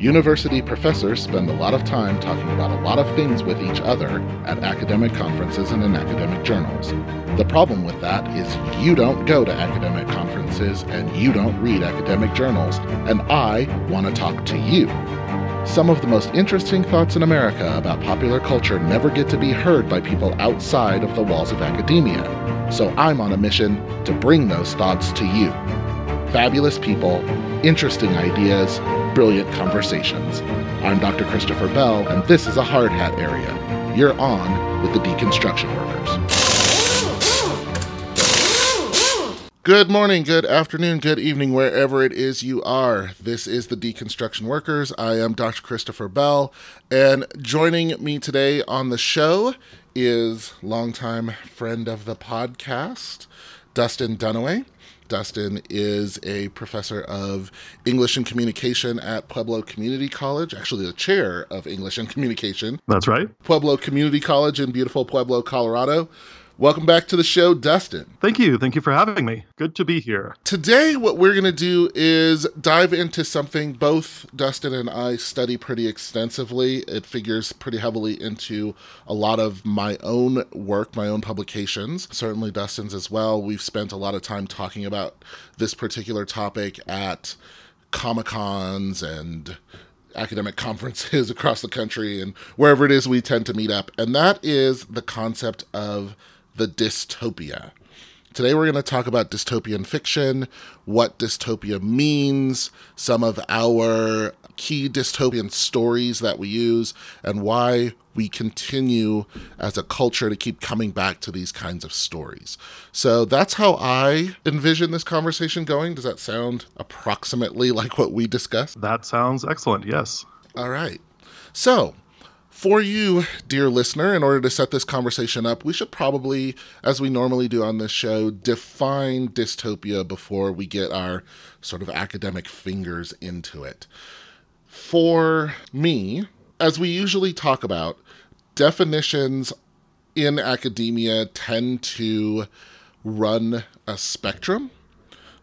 University professors spend a lot of time talking about a lot of things with each other at academic conferences and in academic journals. The problem with that is you don't go to academic conferences and you don't read academic journals, and I want to talk to you. Some of the most interesting thoughts in America about popular culture never get to be heard by people outside of the walls of academia, so I'm on a mission to bring those thoughts to you. Fabulous people, interesting ideas, brilliant conversations. I'm Dr. Christopher Bell, and this is a Hard Hat Area. You're on with the Deconstruction Workers. Good morning, good afternoon, good evening, wherever it is you are. This is the Deconstruction Workers. I am Dr. Christopher Bell, and joining me today on the show is longtime friend of the podcast, Dustin Dunaway. Dustin is a professor of English and Communication at Pueblo Community College, actually the chair of English and Communication. That's right. Pueblo Community College in beautiful Pueblo, Colorado. Welcome back to the show, Dustin. Thank you. Thank you for having me. Good to be here. Today, what we're going to do is dive into something both Dustin and I study pretty extensively. It figures pretty heavily into a lot of my own work, my own publications, certainly Dustin's as well. We've spent a lot of time talking about this particular topic at Comic-Cons and academic conferences across the country and wherever it is we tend to meet up. And that is the concept of the dystopia. Today we're going to talk about dystopian fiction, what dystopia means, some of our key dystopian stories that we use, and why we continue as a culture to keep coming back to these kinds of stories. So that's how I envision this conversation going. Does that sound approximately like what we discussed? That sounds excellent, yes. All right. So, for you, dear listener, in order to set this conversation up, we should probably, as we normally do on this show, define dystopia before we get our sort of academic fingers into it. For me, as we usually talk about, definitions in academia tend to run a spectrum.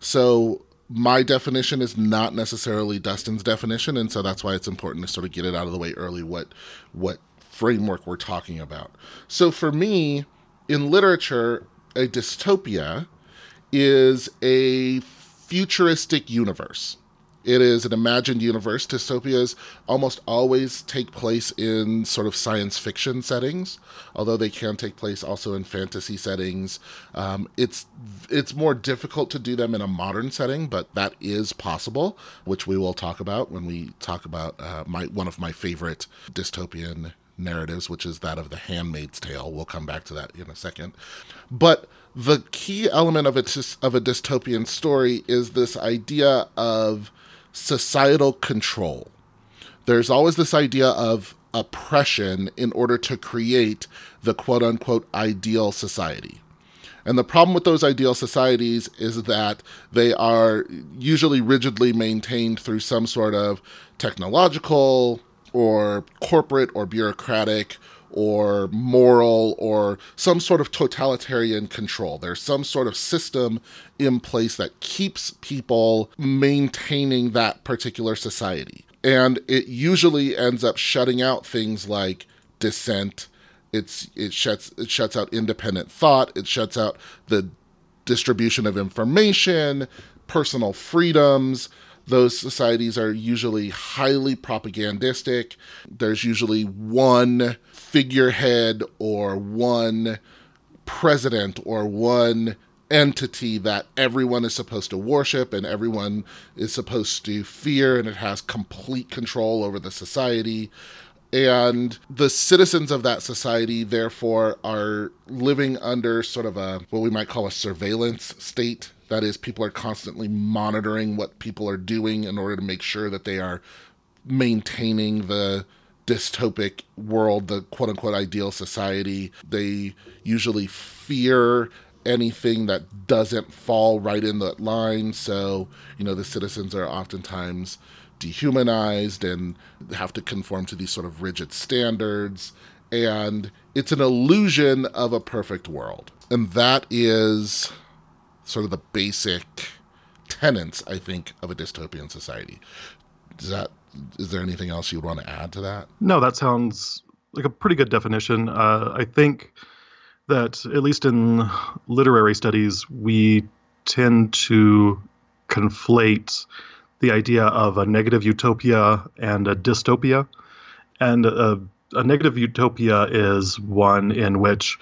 So my definition is not necessarily Dustin's definition, and so that's why it's important to sort of get it out of the way early what framework we're talking about. So for me, in literature, a dystopia is a futuristic universe. It is an imagined universe. Dystopias almost always take place in sort of science fiction settings, although they can take place also in fantasy settings. It's more difficult to do them in a modern setting, but that is possible, which we will talk about when we talk about one of my favorite dystopian narratives, which is that of The Handmaid's Tale. We'll come back to that in a second. But the key element of a dystopian story is this idea of societal control. There's always this idea of oppression in order to create the quote-unquote ideal society. And the problem with those ideal societies is that they are usually rigidly maintained through some sort of technological or corporate or bureaucratic or moral or some sort of totalitarian control. There's some sort of system in place that keeps people maintaining that particular society. And it usually ends up shutting out things like dissent. It shuts out independent thought. It shuts out the distribution of information, personal freedoms. Those societies are usually highly propagandistic. There's usually one figurehead or one president or one entity that everyone is supposed to worship and everyone is supposed to fear, and it has complete control over the society. And the citizens of that society, therefore, are living under sort of what we might call a surveillance state. That is, people are constantly monitoring what people are doing in order to make sure that they are maintaining the dystopic world, the quote-unquote ideal society. They usually fear anything that doesn't fall right in that line. So, the citizens are oftentimes dehumanized and have to conform to these sort of rigid standards. And it's an illusion of a perfect world. And that is sort of the basic tenets, I think, of a dystopian society. Does that Is there anything else you would want to add to that? No, that sounds like a pretty good definition. I think that at least in literary studies, we tend to conflate the idea of a negative utopia and a dystopia. And a negative utopia is one in which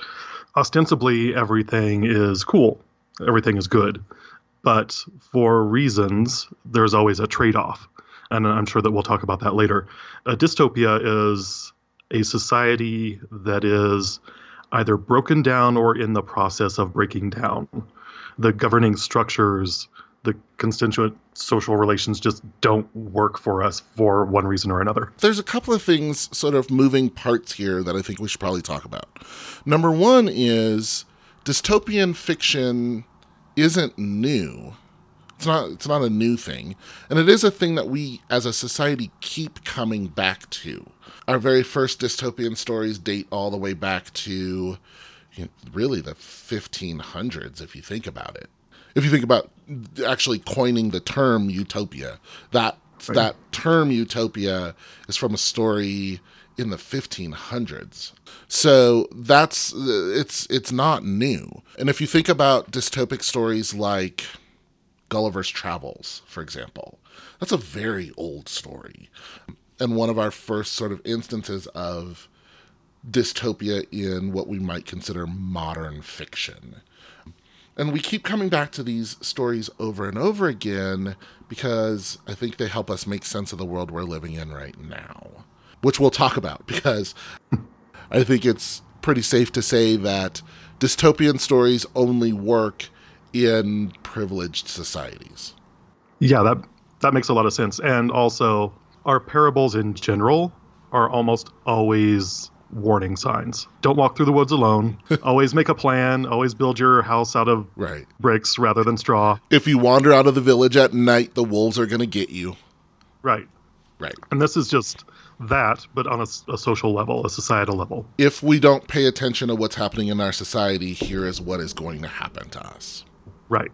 ostensibly everything is cool, everything is good, but for reasons, there's always a trade-off. And I'm sure that we'll talk about that later. A dystopia is a society that is either broken down or in the process of breaking down. The governing structures, the constituent social relations just don't work for us for one reason or another. There's a couple of things, sort of moving parts here, that I think we should probably talk about. Number one is dystopian fiction isn't new. It's not a new thing. And it is a thing that we as a society keep coming back to. Our very first dystopian stories date all the way back to, you know, really the 1500s, if you think about it. If you think about actually coining the term utopia, that term utopia is from a story in the 1500s. So it's not new. And if you think about dystopic stories like Gulliver's Travels, for example, that's a very old story. And one of our first sort of instances of dystopia in what we might consider modern fiction. And we keep coming back to these stories over and over again because I think they help us make sense of the world we're living in right now, which we'll talk about, because I think it's pretty safe to say that dystopian stories only work in privileged societies. Yeah, that makes a lot of sense. And also, our parables in general are almost always warning signs. Don't walk through the woods alone. Always make a plan. Always build your house out of bricks rather than straw. If you wander out of the village at night, the wolves are going to get you. Right. And this is just that, but on a social level, a societal level. If we don't pay attention to what's happening in our society, here is what is going to happen to us. Right.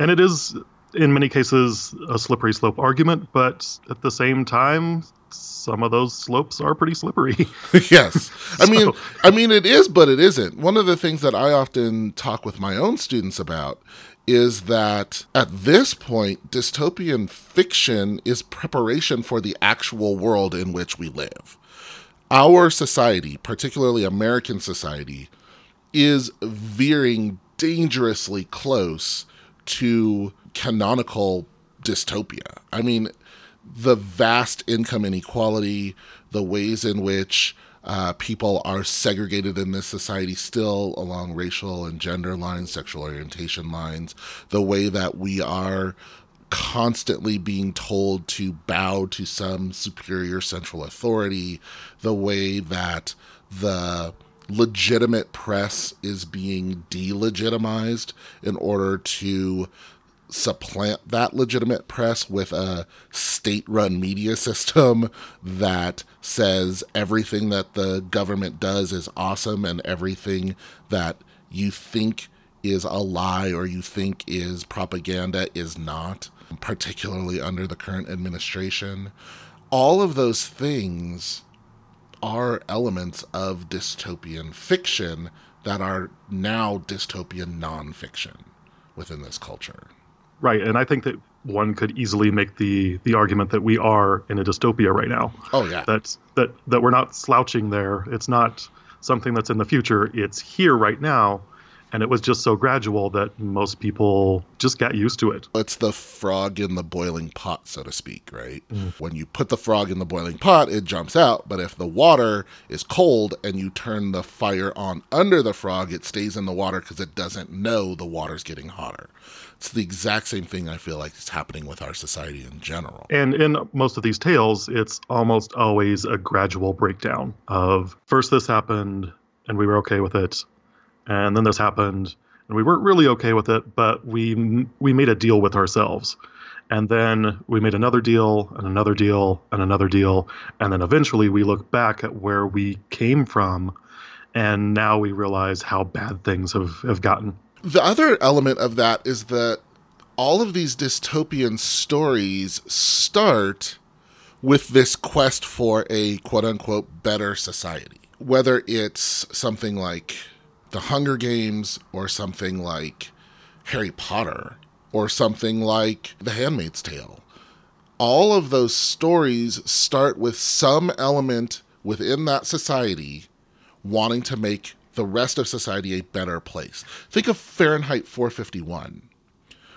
And it is, in many cases, a slippery slope argument, but at the same time, some of those slopes are pretty slippery. Yes. I mean, it is, but it isn't. One of the things that I often talk with my own students about is that at this point, dystopian fiction is preparation for the actual world in which we live. Our society, particularly American society, is veering dangerously close to canonical dystopia. I mean, the vast income inequality, the ways in which people are segregated in this society still along racial and gender lines, sexual orientation lines, the way that we are constantly being told to bow to some superior central authority, the way that the legitimate press is being delegitimized in order to supplant that legitimate press with a state-run media system that says everything that the government does is awesome and everything that you think is a lie or you think is propaganda is not, particularly under the current administration. All of those things are elements of dystopian fiction that are now dystopian nonfiction within this culture. Right, and I think that one could easily make the argument that we are in a dystopia right now. Oh, yeah. That we're not slouching there. It's not something that's in the future. It's here right now, and it was just so gradual that most people just got used to it. It's the frog in the boiling pot, so to speak, right? Mm. When you put the frog in the boiling pot, it jumps out, but if the water is cold and you turn the fire on under the frog, it stays in the water because it doesn't know the water's getting hotter. It's the exact same thing I feel like is happening with our society in general. And in most of these tales, it's almost always a gradual breakdown of first this happened and we were okay with it. And then this happened and we weren't really okay with it, but we made a deal with ourselves. And then we made another deal and another deal and another deal. And then eventually we look back at where we came from and now we realize how bad things have gotten. The other element of that is that all of these dystopian stories start with this quest for a quote-unquote better society. Whether it's something like The Hunger Games or something like Harry Potter or something like The Handmaid's Tale. All of those stories start with some element within that society wanting to make the rest of society a better place. Think of Fahrenheit 451,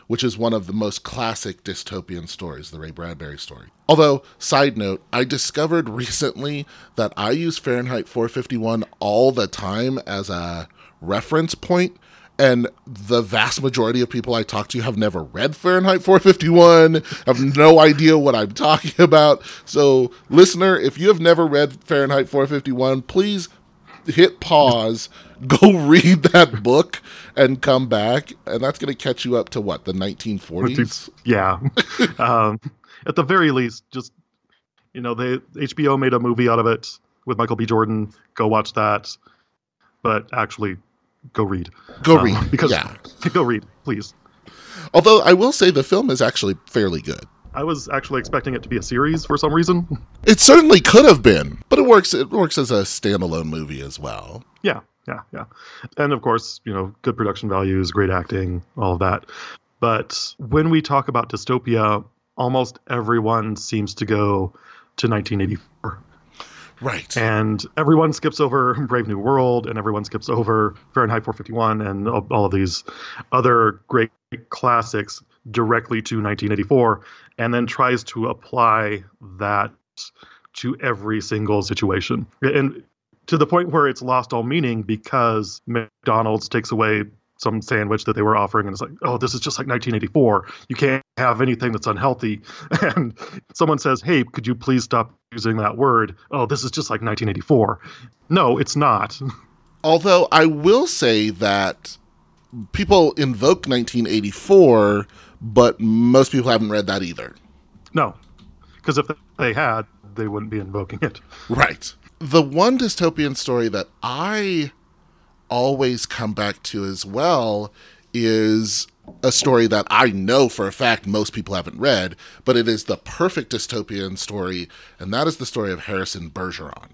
which is one of the most classic dystopian stories, the Ray Bradbury story. Although, side note, I discovered recently that I use Fahrenheit 451 all the time as a reference point, and the vast majority of people I talk to have never read Fahrenheit 451, have no idea what I'm talking about. So, listener, if you have never read Fahrenheit 451, please hit pause, go read that book, and come back. And that's going to catch you up to, what, the 1940s? Yeah. At the very least, just, you know, HBO made a movie out of it with Michael B. Jordan. Go watch that. But actually, go read. Go read. Because, yeah. Go read, please. Although I will say the film is actually fairly good. I was actually expecting it to be a series for some reason. It certainly could have been, but it works as a standalone movie as well. Yeah. And of course, you know, good production values, great acting, all of that. But when we talk about dystopia, almost everyone seems to go to 1984. Right. And everyone skips over Brave New World, and everyone skips over Fahrenheit 451 and all of these other great classics directly to 1984, and then tries to apply that to every single situation. And to the point where it's lost all meaning because McDonald's takes away some sandwich that they were offering, and it's like, oh, this is just like 1984. You can't have anything that's unhealthy. And someone says, hey, could you please stop using that word? Oh, this is just like 1984. No, it's not. Although I will say that people invoke 1984, but most people haven't read that either. No, because if they had, they wouldn't be invoking it. Right. The one dystopian story that I always come back to as well is a story that I know for a fact most people haven't read, but it is the perfect dystopian story, and that is the story of Harrison Bergeron.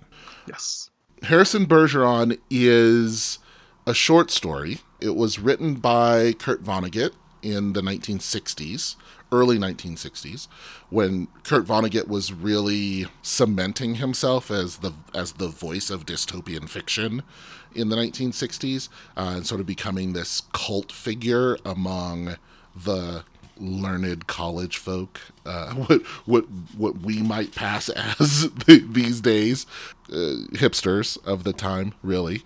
Yes. Harrison Bergeron is a short story. It was written by Kurt Vonnegut in the 1960s, early 1960s, when Kurt Vonnegut was really cementing himself as the voice of dystopian fiction in the 1960s, and sort of becoming this cult figure among the learned college folk, what we might pass as these days, hipsters of the time, really.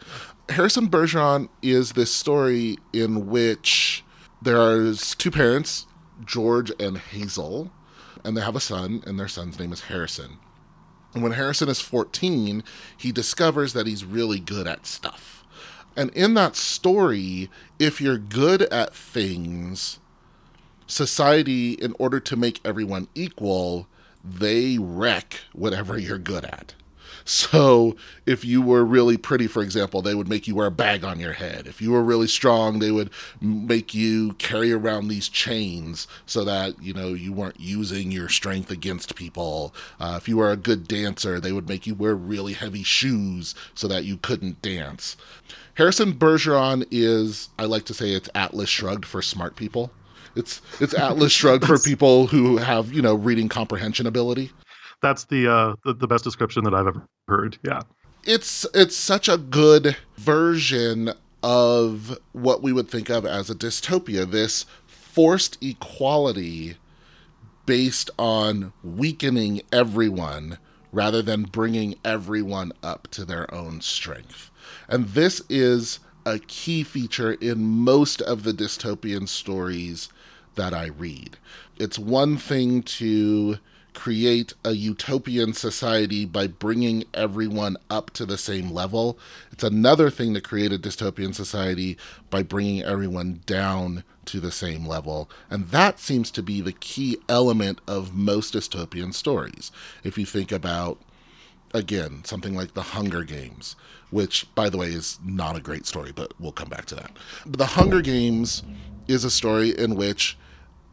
Harrison Bergeron is this story in which there are two parents, George and Hazel, and they have a son, and their son's name is Harrison. And when Harrison is 14, he discovers that he's really good at stuff. And in that story, if you're good at things, society, in order to make everyone equal, they wreck whatever you're good at. So if you were really pretty, for example, they would make you wear a bag on your head. If you were really strong, they would make you carry around these chains so that, you know, you weren't using your strength against people. If you were a good dancer, they would make you wear really heavy shoes so that you couldn't dance. Harrison Bergeron is, I like to say, it's Atlas Shrugged for smart people. It's Atlas Shrugged for people who have, you know, reading comprehension ability. That's the best description that I've ever heard. Yeah, it's such a good version of what we would think of as a dystopia. This forced equality based on weakening everyone rather than bringing everyone up to their own strength. And this is a key feature in most of the dystopian stories that I read. It's one thing to create a utopian society by bringing everyone up to the same level. It's another thing to create a dystopian society by bringing everyone down to the same level. And that seems to be the key element of most dystopian stories. If you think about, again, something like The Hunger Games, which, by the way, is not a great story, but we'll come back to that. But The Hunger Games is a story in which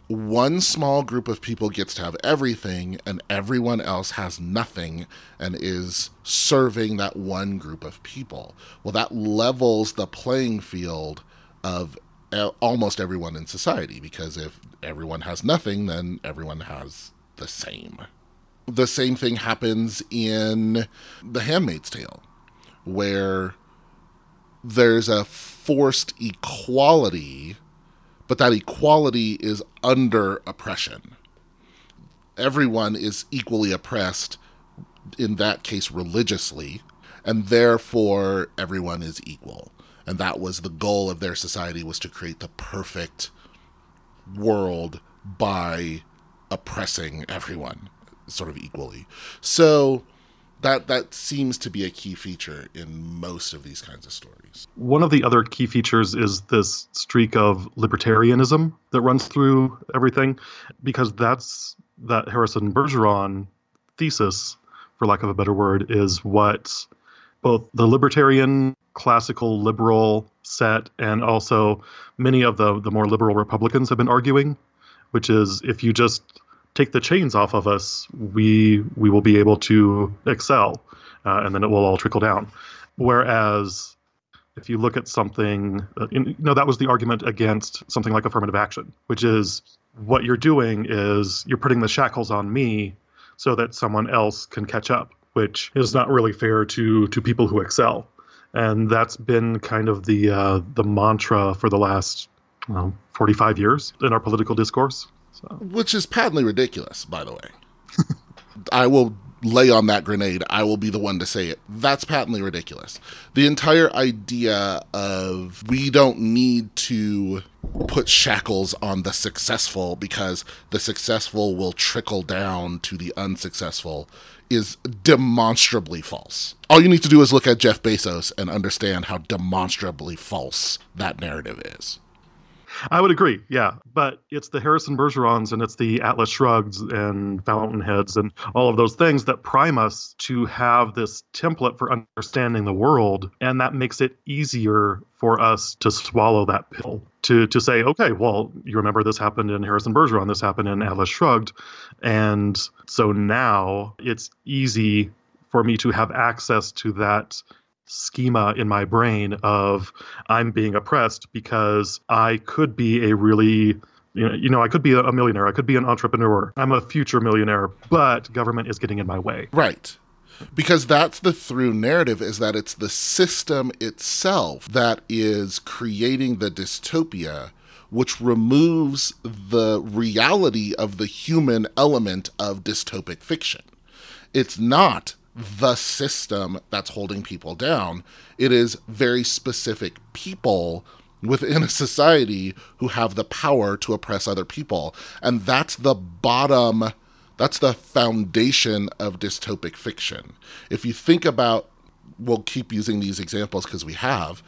one small group of people gets to have everything and everyone else has nothing and is serving that one group of people. Well, that levels the playing field of almost everyone in society, because if everyone has nothing, then everyone has the same. The same thing happens in The Handmaid's Tale, where there's a forced equality, but that equality is under oppression. Everyone is equally oppressed, in that case religiously, and therefore everyone is equal. And that was the goal of their society, was to create the perfect world by oppressing everyone sort of equally. So that seems to be a key feature in most of these kinds of stories. One of the other key features is this streak of libertarianism that runs through everything, because that's that Harrison Bergeron thesis, for lack of a better word, is what both the libertarian classical liberal set and also many of the more liberal Republicans have been arguing, which is if you just take the chains off of us, we will be able to excel, and then it will all trickle down. Whereas if you look at something, that was the argument against something like affirmative action, which is what you're doing is you're putting the shackles on me so that someone else can catch up, which is not really fair to people who excel. And that's been kind of the mantra for the last 45 years in our political discourse. So. Which is patently ridiculous, by the way. I will lay on that grenade. I will be the one to say it. That's patently ridiculous. The entire idea of we don't need to put shackles on the successful because the successful will trickle down to the unsuccessful is demonstrably false. All you need to do is look at Jeff Bezos and understand how demonstrably false that narrative is. I would agree, yeah. But it's the Harrison Bergerons and it's the Atlas Shrugged and Fountainheads and all of those things that prime us to have this template for understanding the world, and that makes it easier for us to swallow that pill, to say, okay, well, you remember this happened in Harrison Bergeron, this happened in Atlas Shrugged, and so now it's easy for me to have access to that schema in my brain of I'm being oppressed because I could be a really, I could be a millionaire. I could be an entrepreneur. I'm a future millionaire, but government is getting in my way. Right. Because that's the through narrative, is that it's the system itself that is creating the dystopia, which removes the reality of the human element of dystopic fiction. It's not the system that's holding people down. It is very specific people within a society who have the power to oppress other people. And that's the bottom, that's the foundation of dystopic fiction. If you think about, we'll keep using these examples because we have,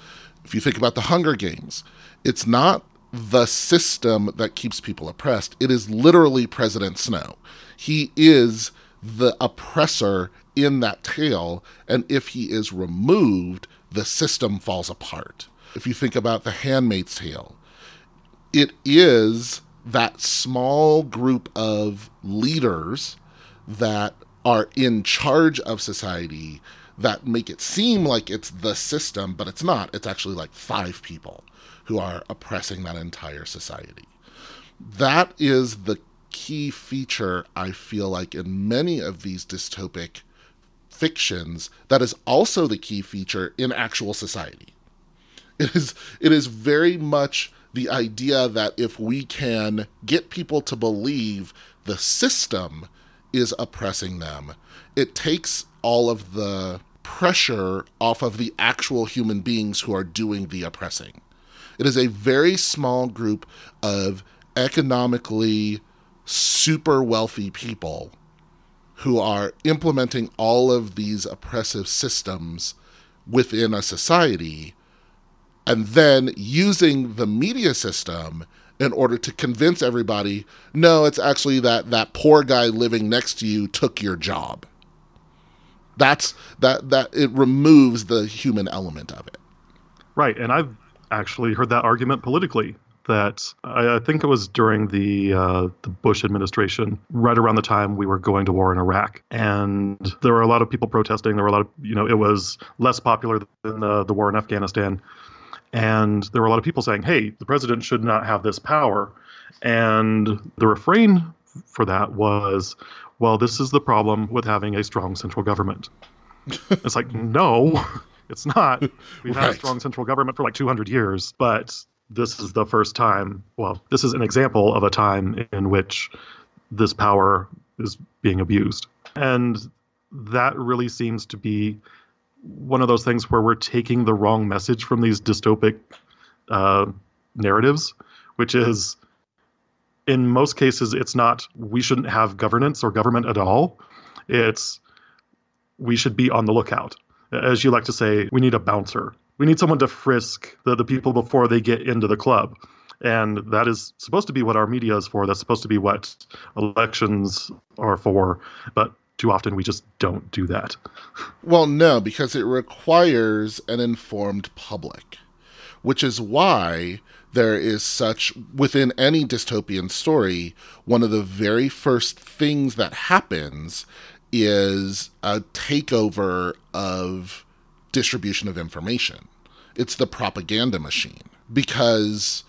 if you think about The Hunger Games, it's not the system that keeps people oppressed. It is literally President Snow. He is the oppressor in that tale, and if he is removed, the system falls apart. If you think about The Handmaid's Tale, it is that small group of leaders that are in charge of society that make it seem like it's the system, but it's not. It's actually like 5 people who are oppressing that entire society. That is the key feature, I feel like, in many of these dystopic fictions. That is also the key feature in actual society. It is very much the idea that if we can get people to believe the system is oppressing them, it takes all of the pressure off of the actual human beings who are doing the oppressing. It is a very small group of economically super wealthy people who are implementing all of these oppressive systems within a society, and then using the media system in order to convince everybody, no, it's actually that poor guy living next to you took your job. That it removes the human element of it. Right, and I've actually heard that argument politically. that I think it was during the Bush administration, right around the time we were going to war in Iraq. And there were a lot of people protesting. There were a lot of, it was less popular than the war in Afghanistan. And there were a lot of people saying, hey, the president should not have this power. And the refrain for that was, well, this is the problem with having a strong central government. It's like, no, it's not. We've had a strong central government for like 200 years, but this is the first time. Well, this is an example of a time in which this power is being abused. And that really seems to be one of those things where we're taking the wrong message from these dystopic narratives, which is, in most cases, it's not we shouldn't have governance or government at all. It's we should be on the lookout. As you like to say, we need a bouncer. We need someone to frisk the people before they get into the club. And that is supposed to be what our media is for. That's supposed to be what elections are for. But too often we just don't do that. Well, no, because it requires an informed public, which is why there is such, within any dystopian story, one of the very first things that happens is a takeover of distribution of information. It's the propaganda machine, because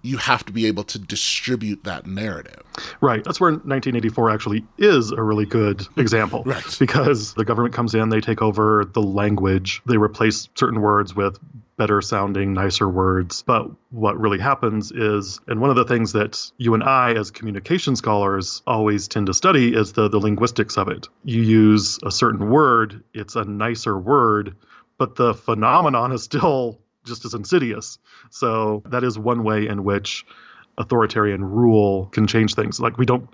you have to be able to distribute that narrative. Right. That's where 1984 actually is a really good example. Right. Because the government comes in, they take over the language, they replace certain words with better sounding, nicer words. But what really happens is, and one of the things that you and I as communication scholars always tend to study is the linguistics of it. You use a certain word, it's a nicer word, but the phenomenon is still just as insidious. So that is one way in which authoritarian rule can change things. Like we don't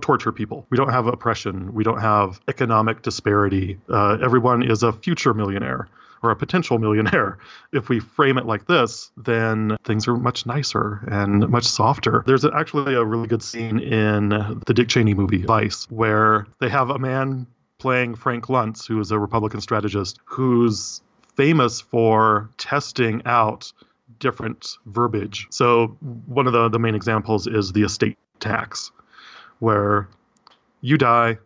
torture people. We don't have oppression. We don't have economic disparity. Everyone is a future millionaire or a potential millionaire. If we frame it like this, then things are much nicer and much softer. There's actually a really good scene in the Dick Cheney movie, Vice, where they have a man playing Frank Luntz, who is a Republican strategist, who's famous for testing out different verbiage. So one of the main examples is the estate tax, where you die,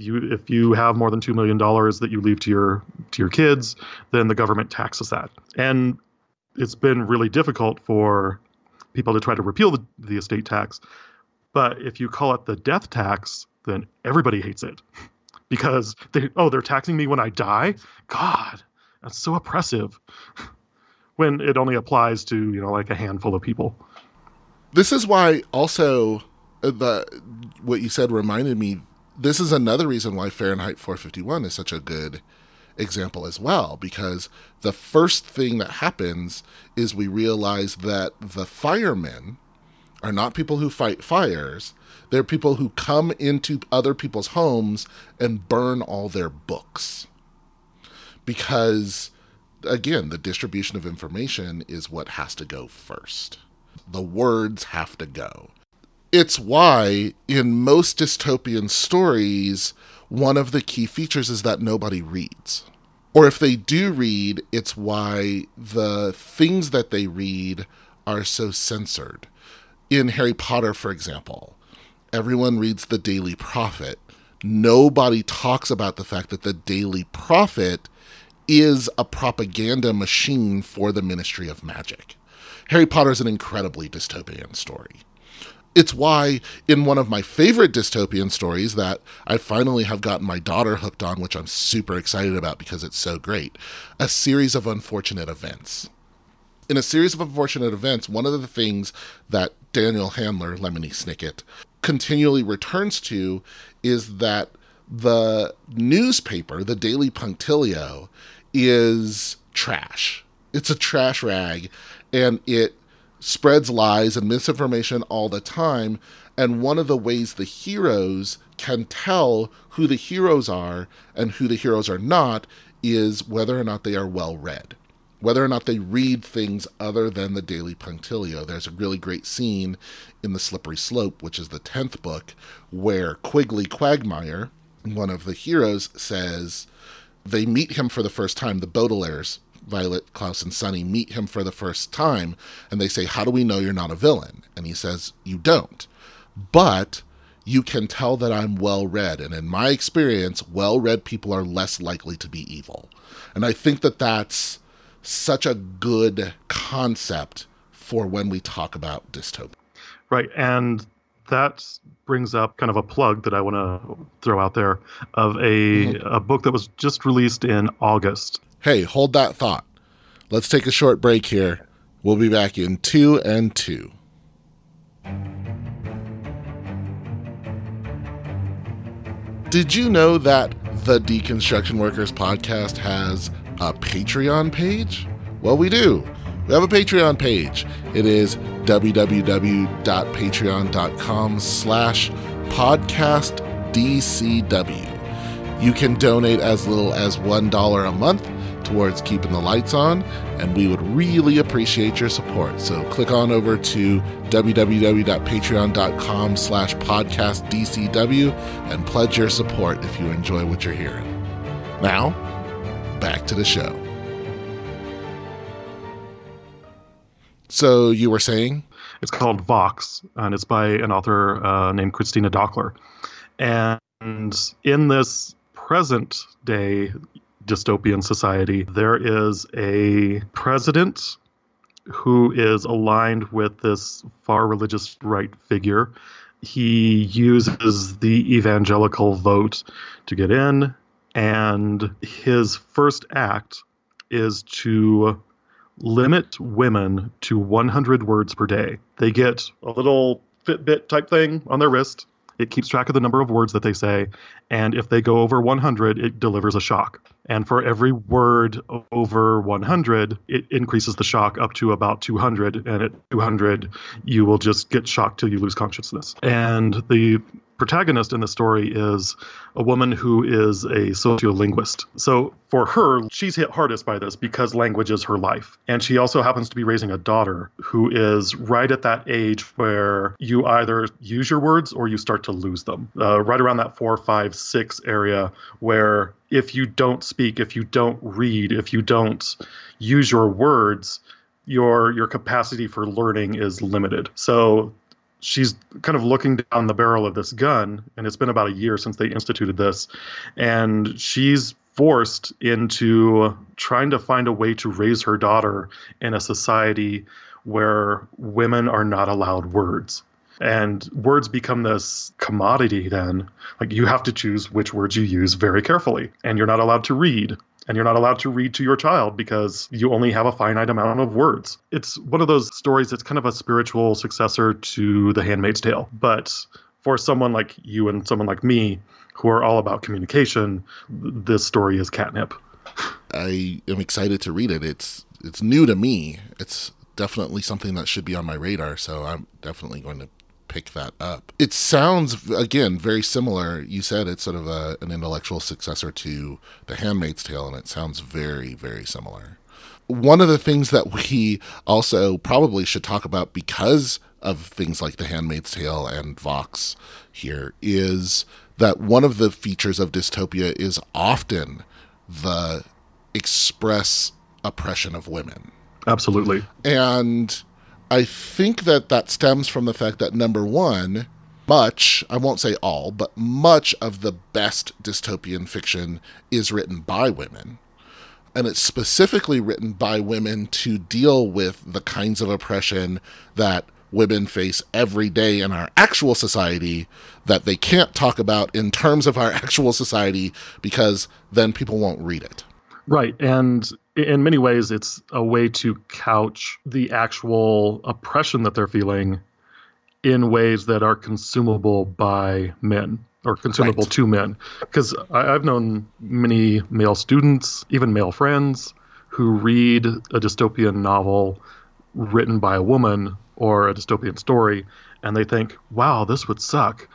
if you have more than $2 million that you leave to your kids, then the government taxes that. And it's been really difficult for people to try to repeal the estate tax. But if you call it the death tax, then everybody hates it. Because they're taxing me when I die? God. That's so oppressive, when it only applies to, like a handful of people. This is why also what you said reminded me, this is another reason why Fahrenheit 451 is such a good example as well, because the first thing that happens is we realize that the firemen are not people who fight fires. They're people who come into other people's homes and burn all their books. Because, again, the distribution of information is what has to go first. The words have to go. It's why, in most dystopian stories, one of the key features is that nobody reads. Or if they do read, it's why the things that they read are so censored. In Harry Potter, for example, everyone reads the Daily Prophet. Nobody talks about the fact that the Daily Prophet is a propaganda machine for the Ministry of Magic. Harry Potter is an incredibly dystopian story. It's why in one of my favorite dystopian stories that I finally have gotten my daughter hooked on, which I'm super excited about because it's so great, A Series of Unfortunate Events. In A Series of Unfortunate Events, one of the things that Daniel Handler, Lemony Snicket, continually returns to is that the newspaper, the Daily Punctilio, is trash. It's a trash rag, and it spreads lies and misinformation all the time. And one of the ways the heroes can tell who the heroes are and who the heroes are not is whether or not they are well-read, whether or not they read things other than the Daily Punctilio. There's a really great scene in The Slippery Slope, which is the 10th book, where Quigley Quagmire, one of the heroes, says they meet him for the first time, the Baudelaires Violet, Klaus, and Sonny meet him for the first time, and they say, how do we know you're not a villain? And he says, you don't. But you can tell that I'm well-read, and in my experience, well-read people are less likely to be evil. And I think that that's such a good concept for when we talk about dystopia. Right, and that brings up kind of a plug that I want to throw out there of a book that was just released in August. Hey, hold that thought. Let's take a short break here. We'll be back in 2 and 2. Did you know that the Deconstruction Workers podcast has a Patreon page? Well, we do. We have a Patreon page. It is www.patreon.com/podcastdcw. You can donate as little as $1 a month towards keeping the lights on, and we would really appreciate your support. So click on over to www.patreon.com/podcastdcw and pledge your support if you enjoy what you're hearing. Now, back to the show. So you were saying? It's called Vox, and it's by an author named Christina Dockler. And in this present-day dystopian society, there is a president who is aligned with this far religious right figure. He uses the evangelical vote to get in, and his first act is to limit women to 100 words per day. They get a little Fitbit type thing on their wrist. It keeps track of the number of words that they say. And if they go over 100, it delivers a shock. And for every word over 100, it increases the shock up to about 200. And at 200, you will just get shocked till you lose consciousness. And the protagonist in the story is a woman who is a sociolinguist. So for her, she's hit hardest by this because language is her life. And she also happens to be raising a daughter who is right at that age where you either use your words or you start to lose them. Right around that 4, 5, 6 area where if you don't speak, if you don't read, if you don't use your words, your capacity for learning is limited. So she's kind of looking down the barrel of this gun, and it's been about a year since they instituted this, and she's forced into trying to find a way to raise her daughter in a society where women are not allowed words. And words become this commodity then. Like, you have to choose which words you use very carefully, and you're not allowed to read. And you're not allowed to read to your child because you only have a finite amount of words. It's one of those stories that's kind of a spiritual successor to The Handmaid's Tale. But for someone like you and someone like me who are all about communication, this story is catnip. I am excited to read it. It's new to me. It's definitely something that should be on my radar, so I'm definitely going to pick that up. It sounds, again, very similar. You said it's sort of an intellectual successor to The Handmaid's Tale, and it sounds very, very similar. One of the things that we also probably should talk about because of things like The Handmaid's Tale and Vox here is that one of the features of dystopia is often the express oppression of women. Absolutely. And I think that stems from the fact that, number one, much, I won't say all, but much of the best dystopian fiction is written by women. And it's specifically written by women to deal with the kinds of oppression that women face every day in our actual society that they can't talk about in terms of our actual society because then people won't read it. Right. And in many ways, it's a way to couch the actual oppression that they're feeling in ways that are consumable by men or consumable to men. Because I've known many male students, even male friends, who read a dystopian novel written by a woman or a dystopian story, and they think, wow, this would suck.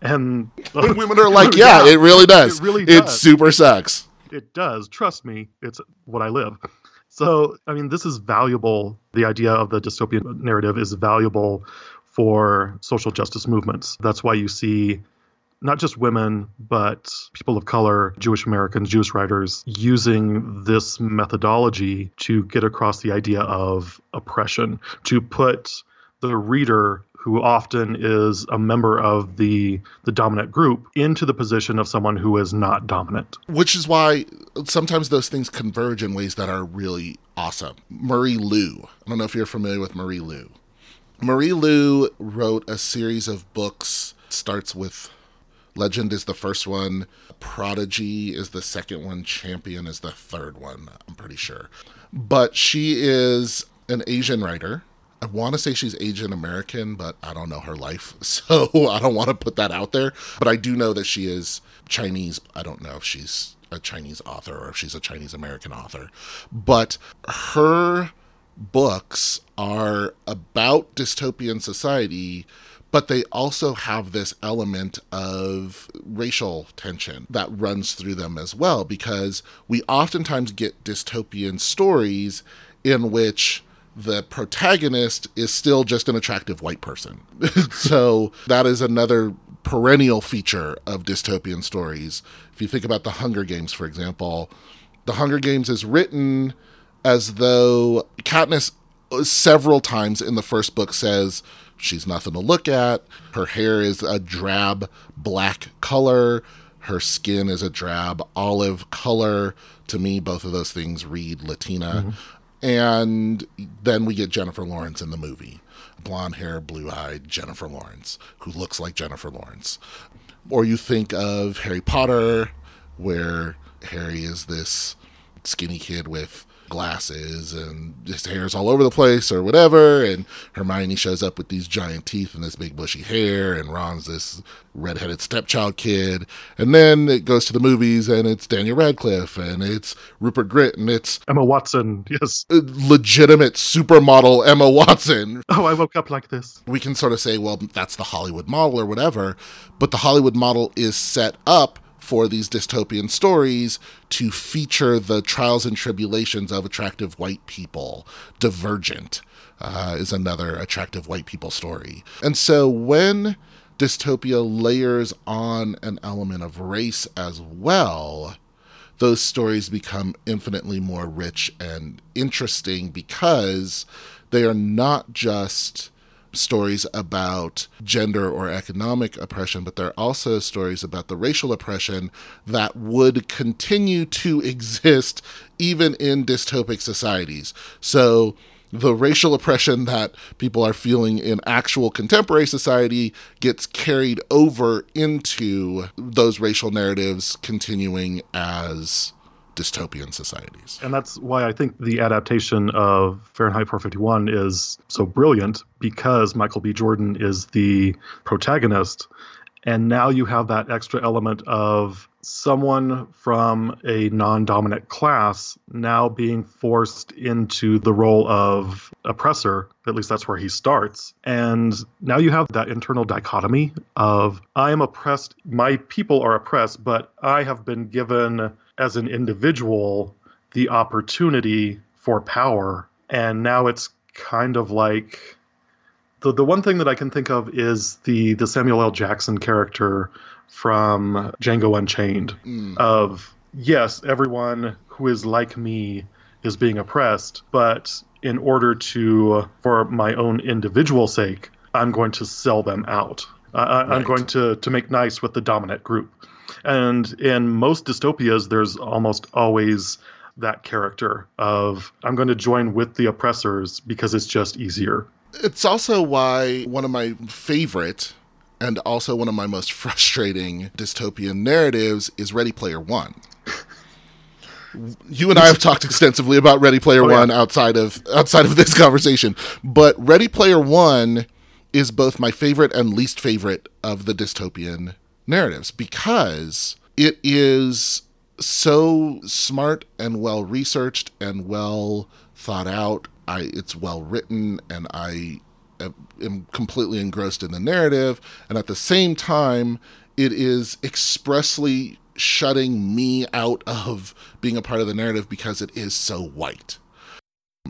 And women are like, yeah, it really does. It super sucks. It does. Trust me. It's what I live. So, I mean, this is valuable. The idea of the dystopian narrative is valuable for social justice movements. That's why you see not just women, but people of color, Jewish Americans, Jewish writers, using this methodology to get across the idea of oppression, to put the reader, who often is a member of the dominant group, into the position of someone who is not dominant. Which is why sometimes those things converge in ways that are really awesome. Marie Lu. I don't know if you're familiar with Marie Lu. Marie Lu wrote a series of books. Starts with Legend is the first one. Prodigy is the second one. Champion is the third one, I'm pretty sure. But she is an Asian writer. I want to say she's Asian American, but I don't know her life, so I don't want to put that out there. But I do know that she is Chinese. I don't know if she's a Chinese author or if she's a Chinese American author. But her books are about dystopian society, but they also have this element of racial tension that runs through them as well, because we oftentimes get dystopian stories in which the protagonist is still just an attractive white person. So that is another perennial feature of dystopian stories. If you think about The Hunger Games, for example, The Hunger Games is written as though Katniss several times in the first book says she's nothing to look at. Her hair is a drab black color. Her skin is a drab olive color. To me, both of those things read Latina. Mm-hmm. And then we get Jennifer Lawrence in the movie. Blonde hair, blue-eyed Jennifer Lawrence, who looks like Jennifer Lawrence. Or you think of Harry Potter, where Harry is this skinny kid with glasses and his hair's all over the place or whatever, and Hermione shows up with these giant teeth and this big bushy hair, and Ron's this redheaded stepchild kid. And then it goes to the movies and it's Daniel Radcliffe and it's Rupert Grint and it's Emma Watson. Yes, legitimate supermodel Emma Watson. Oh, I woke up like this. We can sort of say, well, that's the Hollywood model or whatever, but the Hollywood model is set up for these dystopian stories to feature the trials and tribulations of attractive white people. Divergent is another attractive white people story. And so when dystopia layers on an element of race as well, those stories become infinitely more rich and interesting, because they are not just stories about gender or economic oppression, but there are also stories about the racial oppression that would continue to exist even in dystopic societies. So the racial oppression that people are feeling in actual contemporary society gets carried over into those racial narratives continuing as dystopian societies. And that's why I think the adaptation of Fahrenheit 451 is so brilliant, because Michael B. Jordan is the protagonist. And now you have that extra element of someone from a non-dominant class now being forced into the role of oppressor. At least that's where he starts. And now you have that internal dichotomy of, I am oppressed, my people are oppressed, but I have been given, as an individual, the opportunity for power. And now it's kind of like, the one thing that I can think of is the Samuel L. Jackson character from Django Unchained, of, yes, everyone who is like me is being oppressed, but in order to, for my own individual sake, I'm going to sell them out. Right. I'm going to make nice with the dominant group. And in most dystopias, there's almost always that character of, I'm going to join with the oppressors because it's just easier. It's also why one of my favorite and also one of my most frustrating dystopian narratives is Ready Player One. You and I have talked extensively about Ready Player One outside of this conversation, but Ready Player One is both my favorite and least favorite of the dystopian narratives, because it is so smart and well researched and well thought out. It's well written, and I am completely engrossed in the narrative. And at the same time, it is expressly shutting me out of being a part of the narrative because it is so white.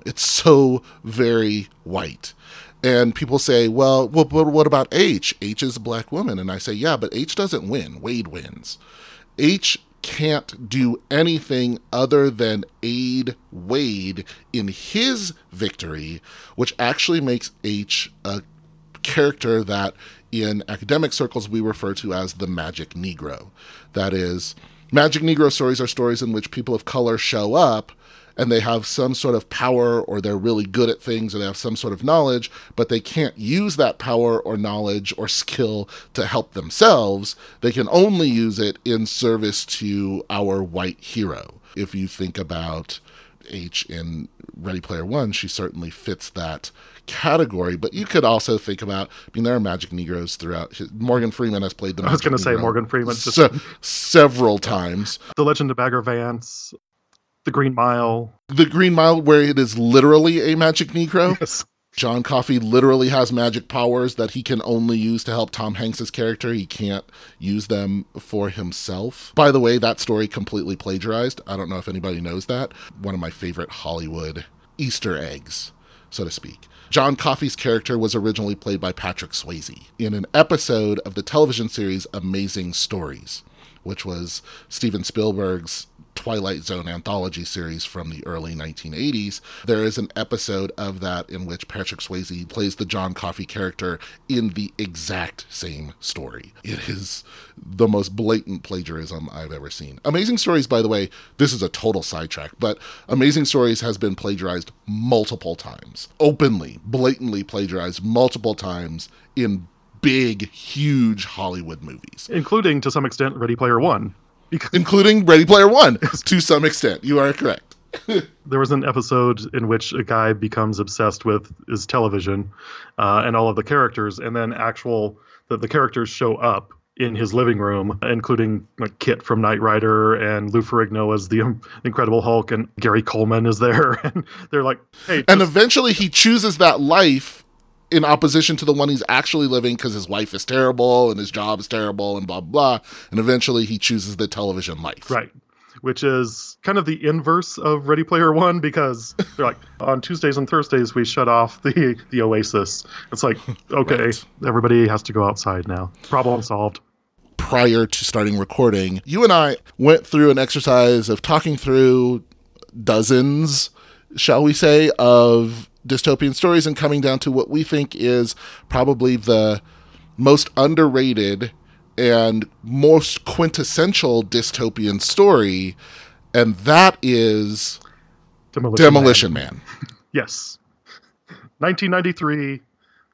It's so very white. And people say, well, but what about H? H is a black woman. And I say, yeah, but H doesn't win. Wade wins. H can't do anything other than aid Wade in his victory, which actually makes H a character that in academic circles we refer to as the Magic Negro. That is, Magic Negro stories are stories in which people of color show up and they have some sort of power, or they're really good at things, or they have some sort of knowledge, but they can't use that power or knowledge or skill to help themselves. They can only use it in service to our white hero. If you think about H in Ready Player One, she certainly fits that category, but you could also think about, I mean, there are Magic Negroes throughout. Morgan Freeman has played them. I was going to say Morgan Freeman several times. The Legend of Bagger Vance. The Green Mile. The Green Mile, where it is literally a Magic Negro. Yes. John Coffey literally has magic powers that he can only use to help Tom Hanks's character. He can't use them for himself. By the way, that story completely plagiarized. I don't know if anybody knows that. One of my favorite Hollywood Easter eggs, so to speak. John Coffey's character was originally played by Patrick Swayze in an episode of the television series Amazing Stories, which was Steven Spielberg's Twilight Zone anthology series from the early 1980s. There is an episode of that in which Patrick Swayze plays the John Coffey character in the exact same story. It is the most blatant plagiarism I've ever seen. Amazing Stories, by the way, this is a total sidetrack, but Amazing Stories has been plagiarized multiple times, openly, blatantly plagiarized multiple times in big, huge Hollywood movies. Including, to some extent, Ready Player One. Including Ready Player One, to some extent. You are correct. There was an episode in which a guy becomes obsessed with his television and all of the characters, and then the characters show up in his living room, including like Kit from Knight Rider, and Lou Ferrigno as the Incredible Hulk, and Gary Coleman is there, and they're like, hey. And eventually he chooses that life in opposition to the one he's actually living, because his wife is terrible and his job is terrible and blah, blah. And eventually he chooses the television life. Right. Which is kind of the inverse of Ready Player One, because they're like, on Tuesdays and Thursdays, we shut off the Oasis. It's like, okay, right. Everybody has to go outside now. Problem solved. Prior to starting recording, you and I went through an exercise of talking through dozens, shall we say, of dystopian stories and coming down to what we think is probably the most underrated and most quintessential dystopian story, and that is Demolition Man. Yes. 1993,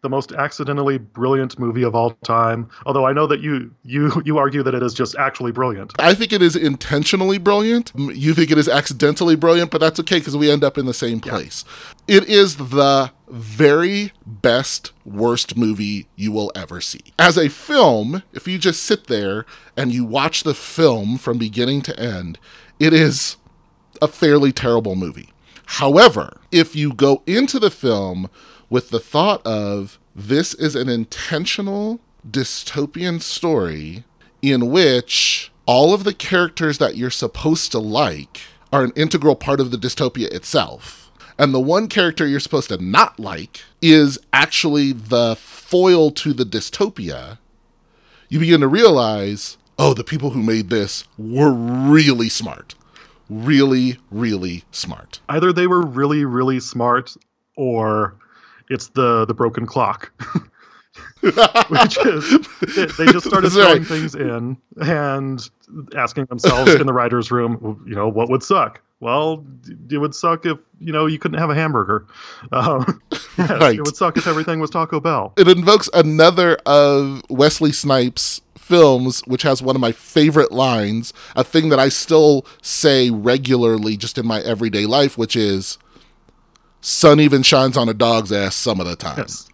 the most accidentally brilliant movie of all time, although I know that you argue that it is just actually brilliant. I think it is intentionally brilliant. You think it is accidentally brilliant, but that's okay, because we end up in the same place. Yeah. It is the very best, worst movie you will ever see. As a film, if you just sit there and you watch the film from beginning to end, it is a fairly terrible movie. However, if you go into the film with the thought of, this is an intentional dystopian story in which all of the characters that you're supposed to like are an integral part of the dystopia itself, and the one character you're supposed to not like is actually the foil to the dystopia, you begin to realize, oh, the people who made this were really smart. Really, really smart. Either they were really, really smart, or it's the broken clock, which is, they just started throwing things in and asking themselves in the writer's room, what would suck? Well, it would suck if, you couldn't have a hamburger. Right. It would suck if everything was Taco Bell. It invokes another of Wesley Snipes' films, which has one of my favorite lines, a thing that I still say regularly just in my everyday life, which is, sun even shines on a dog's ass some of the time. Yes.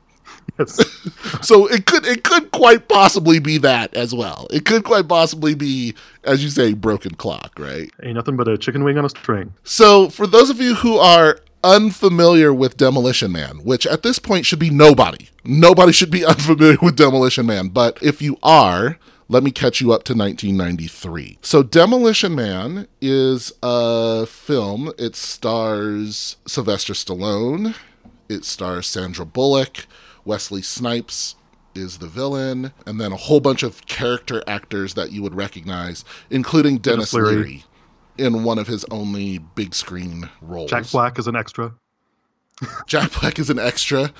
So it could quite possibly be that as well. It could quite possibly be, as you say, broken clock, right? Ain't nothing but a chicken wing on a string. So for those of you who are unfamiliar with Demolition Man, which at this point should be nobody. Nobody should be unfamiliar with Demolition Man. But if you are, let me catch you up to 1993. So Demolition Man is a film. It stars Sylvester Stallone. It stars Sandra Bullock. Wesley Snipes is the villain. And then a whole bunch of character actors that you would recognize, including Dennis Leary in one of his only big screen roles. Jack Black is an extra. Jack Black is an extra.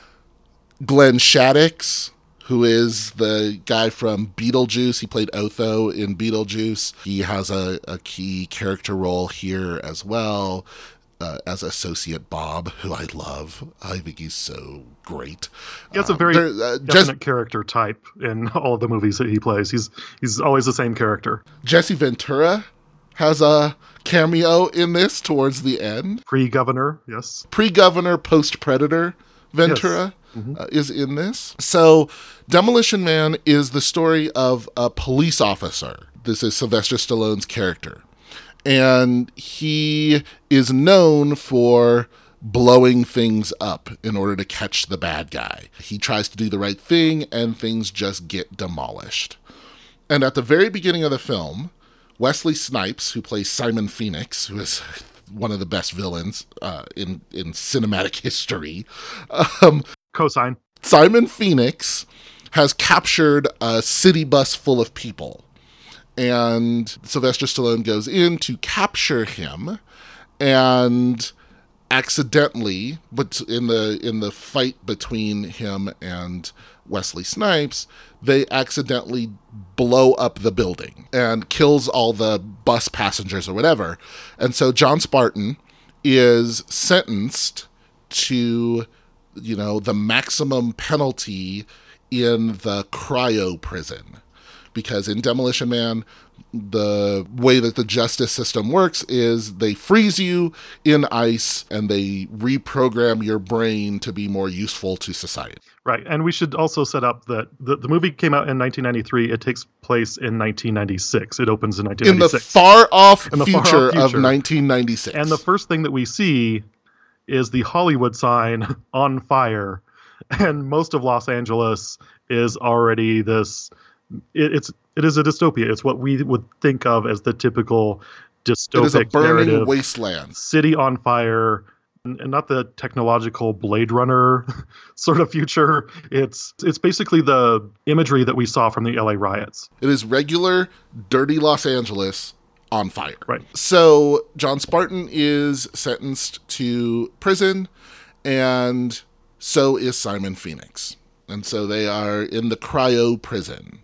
Glenn Shaddix, who is the guy from Beetlejuice. He played Otho in Beetlejuice. He has a key character role here as well, as Associate Bob, who I love. I think he's so great. He has a very definite character type in all of the movies that he plays. He's always the same character. Jesse Ventura has a cameo in this towards the end. Pre-Governor, yes. Pre-Governor, post-Predator Ventura. Yes. Is in this. So Demolition Man is the story of a police officer. This is Sylvester Stallone's character. And he is known for blowing things up in order to catch the bad guy. He tries to do the right thing and things just get demolished. And at the very beginning of the film, Wesley Snipes, who plays Simon Phoenix, who is one of the best villains in cinematic history, Cosign. Simon Phoenix has captured a city bus full of people, and Sylvester Stallone goes in to capture him, and accidentally, but in the fight between him and Wesley Snipes, they accidentally blow up the building and kills all the bus passengers or whatever. And so John Spartan is sentenced to the maximum penalty in the cryo prison. Because in Demolition Man, the way that the justice system works is they freeze you in ice and they reprogram your brain to be more useful to society. Right. And we should also set up that the movie came out in 1993. It takes place in 1996. It opens in 1996. In the far-off future of 1996. And the first thing that we see is the Hollywood sign on fire, and most of Los Angeles is already this. It is a dystopia. It's what we would think of as the typical dystopic narrative. It is a burning wasteland, city on fire, and not the technological Blade Runner sort of future. It's basically the imagery that we saw from the LA riots. It is regular, dirty Los Angeles on fire. Right. So John Spartan is sentenced to prison, and so is Simon Phoenix. And so they are in the cryo prison.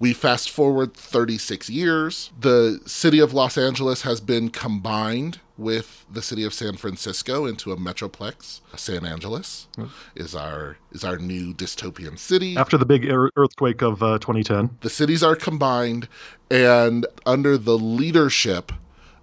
We fast forward 36 years. The city of Los Angeles has been combined with the city of San Francisco into a metroplex. San Angeles is our new dystopian city. After the big earthquake of 2010. The cities are combined and under the leadership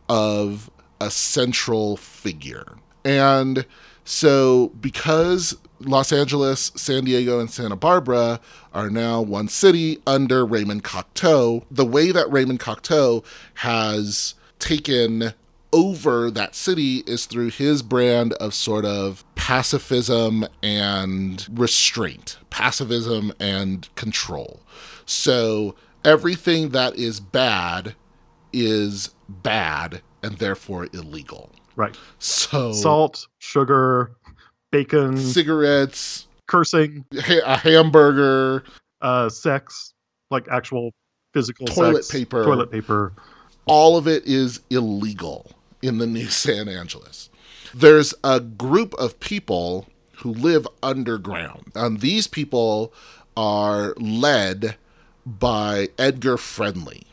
of a central figure. And so because Los Angeles, San Diego, and Santa Barbara are now one city under Raymond Cocteau, the way that Raymond Cocteau has taken over that city is through his brand of sort of pacifism and restraint, pacifism and control. So everything that is bad and therefore illegal. Right. So salt, sugar, bacon, cigarettes, cursing, a hamburger, sex, like actual physical sex, toilet paper. All of it is illegal in the new San Angeles. There's a group of people who live underground. And these people are led by Edgar Friendly.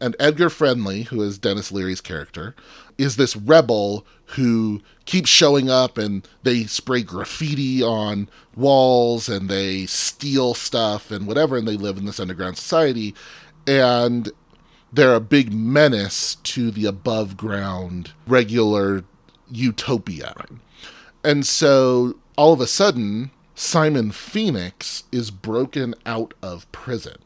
And Edgar Friendly, who is Dennis Leary's character, is this rebel who keeps showing up, and they spray graffiti on walls and they steal stuff and whatever, and they live in this underground society. And they're a big menace to the above ground regular utopia. Right. And so all of a sudden, Simon Phoenix is broken out of prison.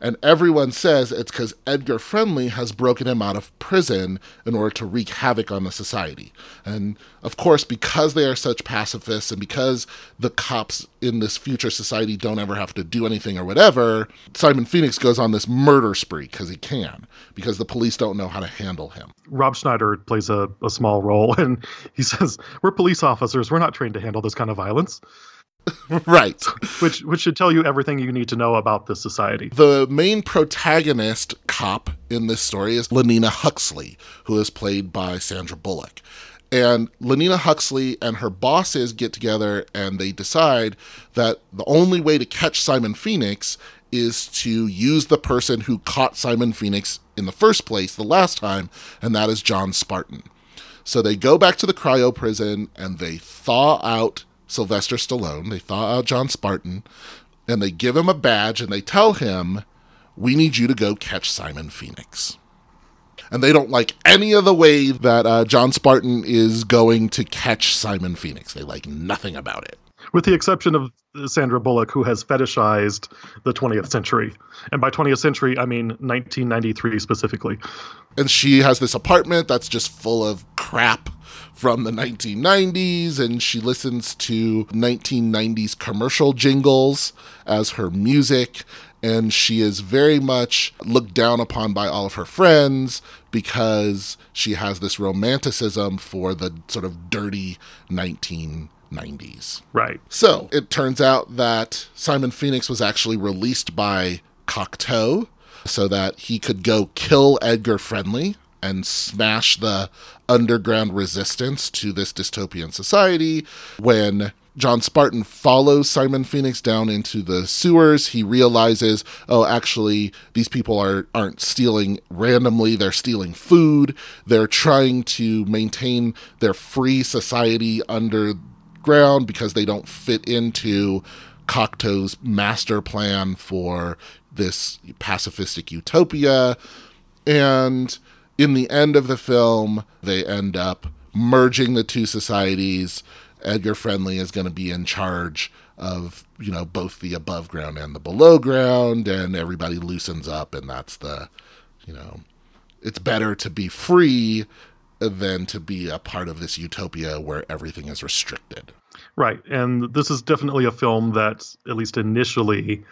And everyone says it's because Edgar Friendly has broken him out of prison in order to wreak havoc on the society. And, of course, because they are such pacifists and because the cops in this future society don't ever have to do anything or whatever, Simon Phoenix goes on this murder spree because he can, because the police don't know how to handle him. Rob Schneider plays a small role, and he says, we're police officers. We're not trained to handle this kind of violence. Right. Which should tell you everything you need to know about this society. The main protagonist cop in this story is Lenina Huxley, who is played by Sandra Bullock. And Lenina Huxley and her bosses get together and they decide that the only way to catch Simon Phoenix is to use the person who caught Simon Phoenix in the first place the last time, and that is John Spartan. So they go back to the cryo prison and they thaw out Sylvester Stallone, they thaw out John Spartan, and they give him a badge and they tell him, we need you to go catch Simon Phoenix. And they don't like any of the way that John Spartan is going to catch Simon Phoenix. They like nothing about it. With the exception of Sandra Bullock, who has fetishized the 20th century. And by 20th century, I mean 1993 specifically. And she has this apartment that's just full of crap from the 1990s, and she listens to 1990s commercial jingles as her music, and she is very much looked down upon by all of her friends because she has this romanticism for the sort of dirty 1990s. Right. So it turns out that Simon Phoenix was actually released by Cocteau so that he could go kill Edgar Friendly and smash the underground resistance to this dystopian society. When John Spartan follows Simon Phoenix down into the sewers, he realizes, oh, actually, these people aren't stealing randomly. They're stealing food. They're trying to maintain their free society underground because they don't fit into Cocteau's master plan for this pacifistic utopia. And in the end of the film, they end up merging the two societies. Edgar Friendly is going to be in charge of, you know, both the above ground and the below ground, and everybody loosens up, and that's the, you know, it's better to be free than to be a part of this utopia where everything is restricted. Right, and this is definitely a film that, at least initially,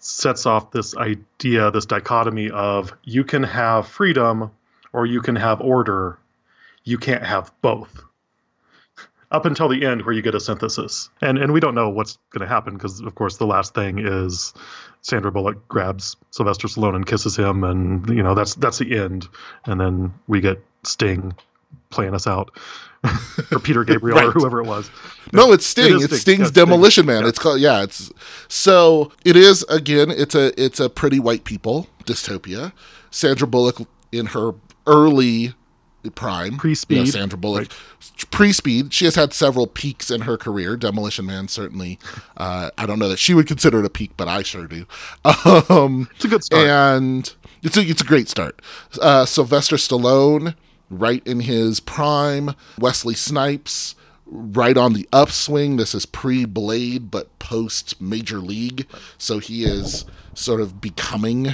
sets off this idea, this dichotomy of you can have freedom or you can have order. You can't have both. Up until the end where you get a synthesis. And we don't know what's going to happen because, of course, the last thing is Sandra Bullock grabs Sylvester Stallone and kisses him. And, you know, that's the end. And then we get Sting playing us out. Or Peter Gabriel right. Or whoever it was. No, it's Sting. It's Sting. Sting's Demolition Man. Yeah. It's called, yeah. It's so it is, again, it's a pretty white people dystopia. Sandra Bullock in her early prime. Pre-speed. You know, Sandra Bullock. Right. Pre-speed. She has had several peaks in her career. Demolition Man certainly. I don't know that she would consider it a peak, but I sure do. It's a good start. And it's a great start. Sylvester Stallone, right in his prime. Wesley Snipes, right on the upswing. This is pre-Blade, but post-Major League. So he is sort of becoming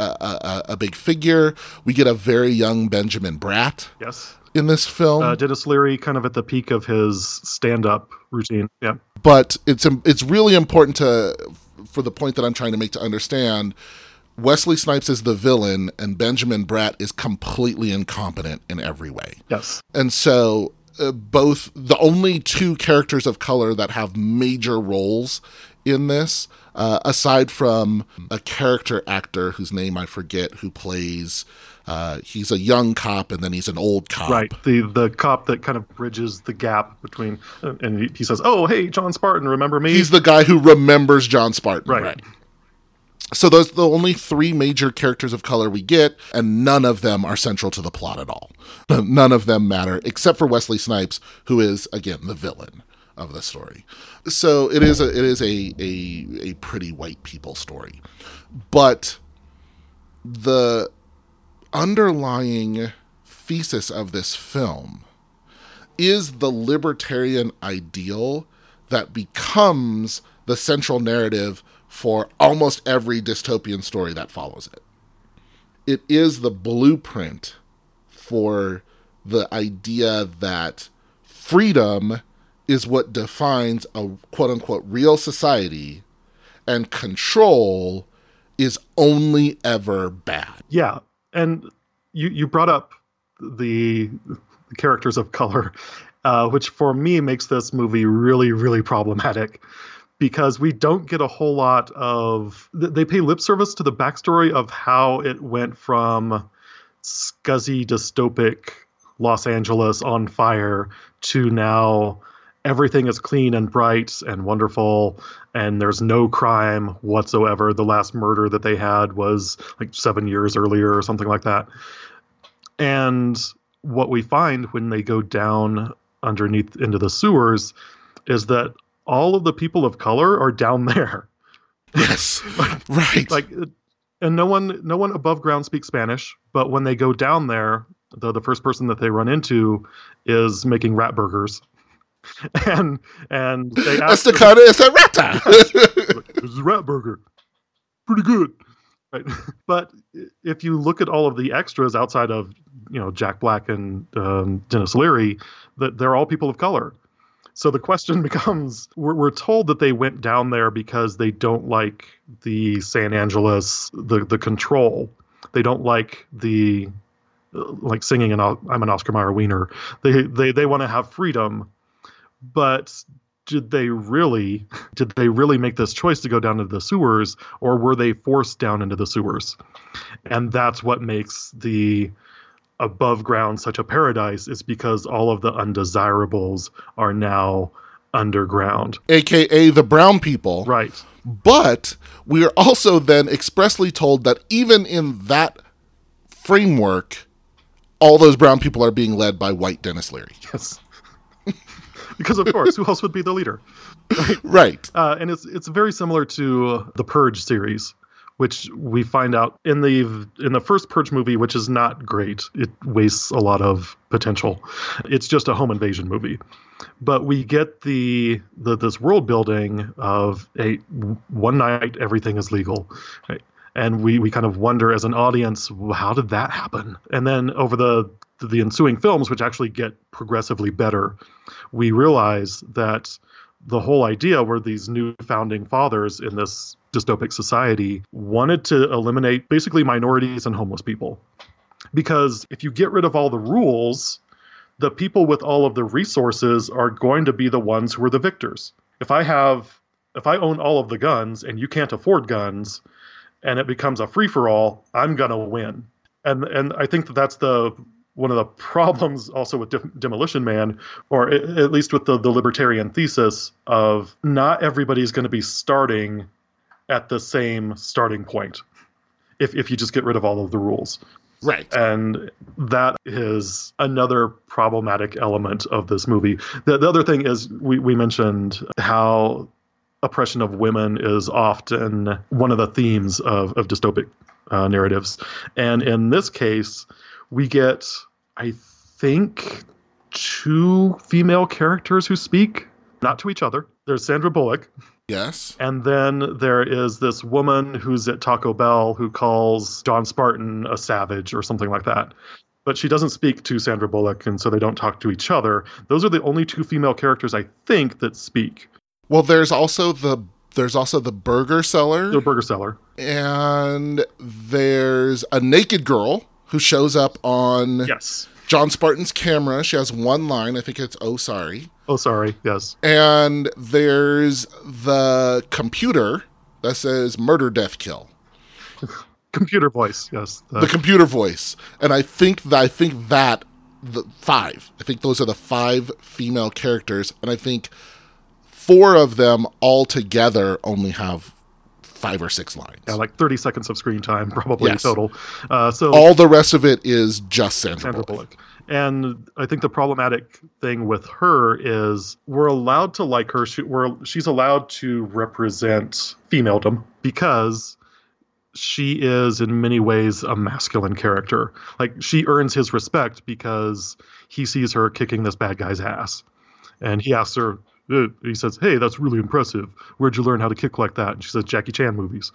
a big figure. We get a very young Benjamin Bratt. Yes. In this film. Dennis Leary kind of at the peak of his stand-up routine. Yeah. But it's really important for the point that I'm trying to make to understand, Wesley Snipes is the villain and Benjamin Bratt is completely incompetent in every way. Yes. And so both the only two characters of color that have major roles in this, aside from a character actor whose name I forget who plays, he's a young cop and then he's an old cop. Right, the cop that kind of bridges the gap between, and he says, oh, hey, John Spartan, remember me? He's the guy who remembers John Spartan. Right. So those are the only three major characters of color we get, and none of them are central to the plot at all. None of them matter, except for Wesley Snipes, who is, again, the villain of the story. So it is a pretty white people story. But the underlying thesis of this film is the libertarian ideal that becomes the central narrative for almost every dystopian story that follows it. It is the blueprint for the idea that freedom is what defines a quote-unquote real society, and control is only ever bad. Yeah, and you brought up the characters of color, which for me makes this movie really, really problematic, because we don't get a whole lot of... They pay lip service to the backstory of how it went from scuzzy, dystopic Los Angeles on fire to now everything is clean and bright and wonderful, and there's no crime whatsoever. The last murder that they had was like 7 years earlier or something like that. And what we find when they go down underneath into the sewers is that all of the people of color are down there. Yes. Right. And no one above ground speaks Spanish, but when they go down there, the first person that they run into is making rat burgers. And they ask, it's a rata. This is a rat burger. Pretty good. Right. But if you look at all of the extras outside of, Jack Black and Dennis Leary, that they're all people of color. So the question becomes, we're told that they went down there because they don't like the San Angeles, the control. They don't like the, singing, I'm an Oscar Mayer Wiener. They want to have freedom. But did they really make this choice to go down into the sewers, or were they forced down into the sewers? And that's what makes the above ground such a paradise, is because all of the undesirables are now underground. AKA the brown people. Right. But we are also then expressly told that even in that framework, all those brown people are being led by white Dennis Leary. Yes. Because, of course, who else would be the leader? Right. And it's very similar to the Purge series, which we find out in the first Purge movie, which is not great. It wastes a lot of potential. It's just a home invasion movie. But we get this world building of one night everything is legal. Right? And we kind of wonder as an audience, how did that happen? And then over the ensuing films, which actually get progressively better, we realize that the whole idea were these new founding fathers in this dystopic society wanted to eliminate basically minorities and homeless people. Because if you get rid of all the rules, the people with all of the resources are going to be the ones who are the victors. If I own all of the guns and you can't afford guns, and it becomes a free-for-all, I'm going to win. And I think that's one of the problems also with Demolition Man, or at least with the libertarian thesis of not everybody's going to be starting at the same starting point if you just get rid of all of the rules. Right. And that is another problematic element of this movie. The other thing is we mentioned how oppression of women is often one of the themes of dystopic narratives. And in this case, we get, I think, two female characters who speak, not to each other. There's Sandra Bullock. Yes. And then there is this woman who's at Taco Bell who calls John Spartan a savage or something like that. But she doesn't speak to Sandra Bullock, and so they don't talk to each other. Those are the only two female characters, I think, that speak. Well, there's also the burger seller. The burger seller. And there's a naked girl who shows up on John Spartan's camera. She has one line. I think it's, "Oh, sorry." Oh, sorry. Yes. And there's the computer that says murder, death, kill. Computer voice. Yes. The computer voice. And I think those are the five female characters. And I think four of them all together only have 5 or 6 lines. Yeah, like 30 seconds of screen time probably total. So all the rest of it is just Sandra Bullock. And I think the problematic thing with her is we're allowed to like her. She's allowed to represent femaledom because she is in many ways a masculine character. Like, she earns his respect because he sees her kicking this bad guy's ass. And he asks her, he says, hey, that's really impressive. Where'd you learn how to kick like that? And she says, Jackie Chan movies.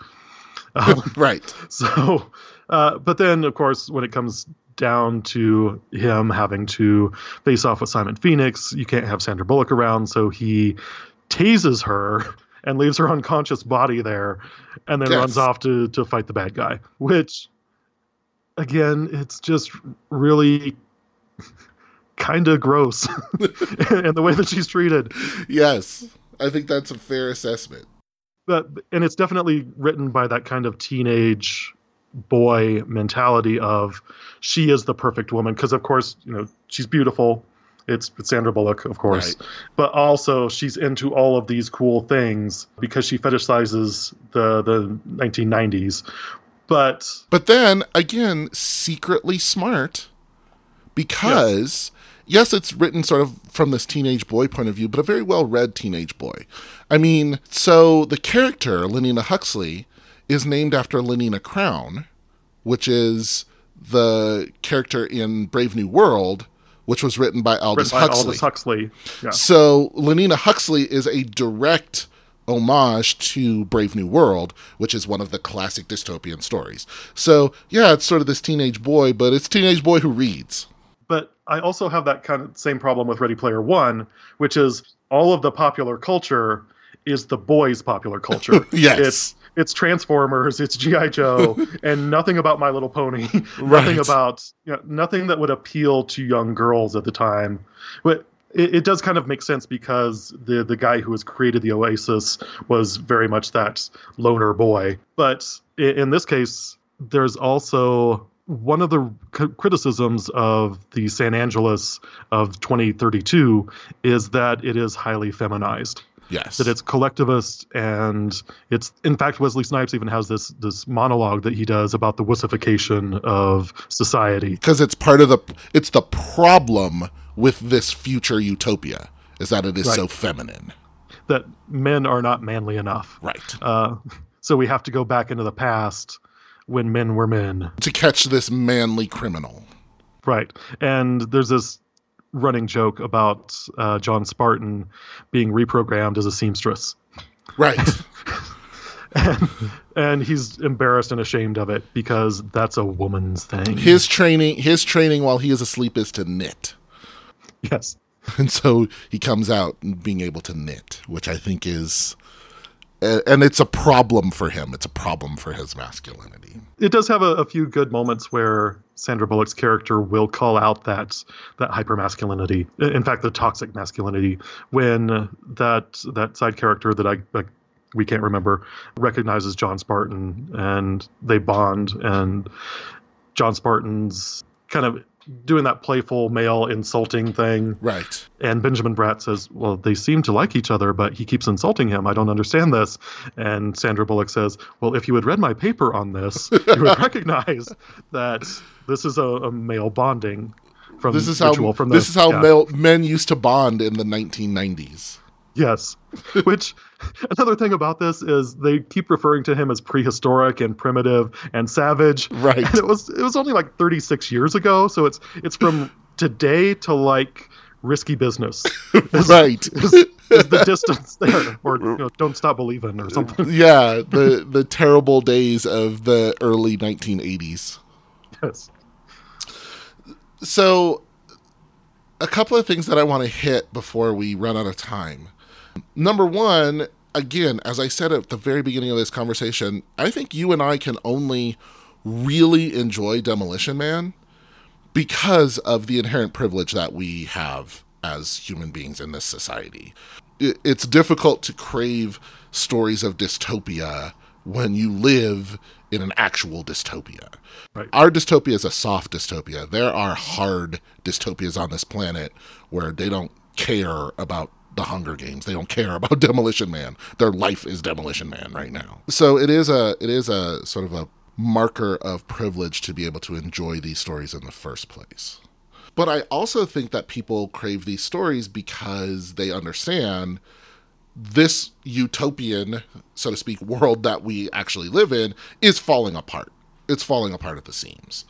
Right. So, but then, of course, when it comes down to him having to face off with Simon Phoenix, you can't have Sandra Bullock around. So he tases her and leaves her unconscious body there and then runs off to fight the bad guy, which, again, it's just really kind of gross and the way that she's treated. Yes, I think that's a fair assessment. But, and it's definitely written by that kind of teenage boy mentality of she is the perfect woman. Because, of course, you know, she's beautiful. It's Sandra Bullock, of course. Right. But also she's into all of these cool things because she fetishizes the 1990s. But then, again, secretly smart because... Yeah. Yes, it's written sort of from this teenage boy point of view, but a very well-read teenage boy. I mean, so the character, Lenina Huxley, is named after Lenina Crown, which is the character in Brave New World, which was written by Aldous Huxley. Yeah. So Lenina Huxley is a direct homage to Brave New World, which is one of the classic dystopian stories. So, yeah, it's sort of this teenage boy, but it's a teenage boy who reads. But I also have that kind of same problem with Ready Player One, which is all of the popular culture is the boys' popular culture. Yes. It's Transformers, it's G.I. Joe, and nothing about My Little Pony. Nothing about, you know, nothing that would appeal to young girls at the time. But it does kind of make sense because the guy who has created the Oasis was very much that loner boy. But in this case, there's also... One of the criticisms of the San Angeles of 2032 is that it is highly feminized. Yes. That it's collectivist, and it's, in fact, Wesley Snipes even has this monologue that he does about the wussification of society. Because it's part of it's the problem with this future utopia is that it is so feminine. That men are not manly enough. Right. So we have to go back into the past when men were men. To catch this manly criminal. Right. And there's this running joke about John Spartan being reprogrammed as a seamstress. Right. and he's embarrassed and ashamed of it because that's a woman's thing. His training while he is asleep is to knit. Yes. And so he comes out being able to knit, which I think is... And it's a problem for him. It's a problem for his masculinity. It does have a few good moments where Sandra Bullock's character will call out that hypermasculinity. In fact, the toxic masculinity. When that side character that we can't remember recognizes John Spartan and they bond, and John Spartan's kind of doing that playful male insulting thing. Right. And Benjamin Bratt says, well, they seem to like each other, but he keeps insulting him. I don't understand this. And Sandra Bullock says, well, if you had read my paper on this, you would recognize that this is a male bonding from this is ritual. Men used to bond in the 1990s. Yes. Which, another thing about this is they keep referring to him as prehistoric and primitive and savage. Right. And it was only like 36 years ago, so it's from today to like Risky Business. Right. Is the distance there, or you know, Don't Stop Believin' or something. Yeah, the terrible days of the early 1980s. Yes. So, a couple of things that I want to hit before we run out of time. Number one, again, as I said at the very beginning of this conversation, I think you and I can only really enjoy Demolition Man because of the inherent privilege that we have as human beings in this society. It's difficult to crave stories of dystopia when you live in an actual dystopia. Right. Our dystopia is a soft dystopia. There are hard dystopias on this planet where they don't care about The Hunger Games. They don't care about Demolition Man. Their life is Demolition Man right now. So it is a sort of a marker of privilege to be able to enjoy these stories in the first place. But I also think that people crave these stories because they understand this utopian, so to speak, world that we actually live in is falling apart. It's falling apart at the seams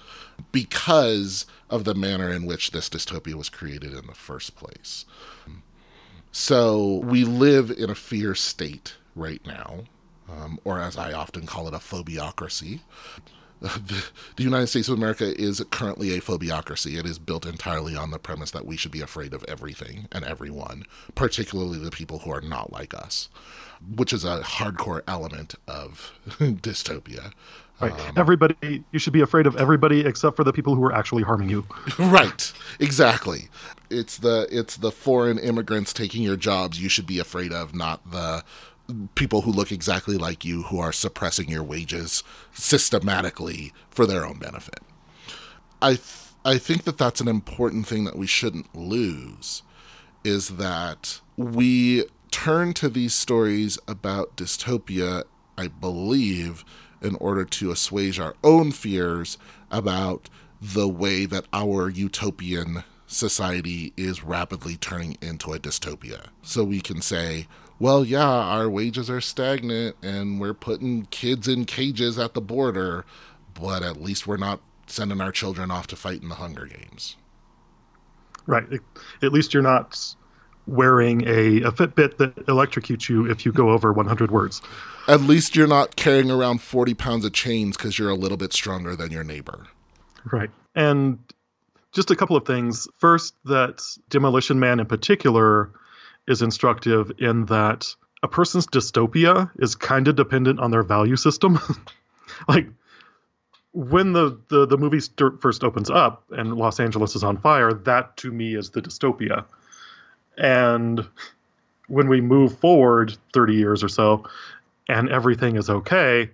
because of the manner in which this dystopia was created in the first place. So we live in a fear state right now, or as I often call it, a phobiocracy. The United States of America is currently a phobiocracy. It is built entirely on the premise that we should be afraid of everything and everyone, particularly the people who are not like us, which is a hardcore element of dystopia. Right. Everybody, you should be afraid of everybody except for the people who are actually harming you. Right. Exactly. It's the foreign immigrants taking your jobs you should be afraid of, not the people who look exactly like you who are suppressing your wages systematically for their own benefit. I think that that's an important thing that we shouldn't lose, is that we turn to these stories about dystopia, I believe, in order to assuage our own fears about the way that our utopian society is rapidly turning into a dystopia. So we can say, well, yeah, our wages are stagnant and we're putting kids in cages at the border, but at least we're not sending our children off to fight in the Hunger Games. Right. At least you're not wearing a Fitbit that electrocutes you if you go over 100 words. At least you're not carrying around 40 pounds of chains because you're a little bit stronger than your neighbor. Right. And just a couple of things. First, that Demolition Man in particular is instructive in that a person's dystopia is kind of dependent on their value system. Like, when the movie first opens up and Los Angeles is on fire, that to me is the dystopia. And when we move forward 30 years or so and everything is okay,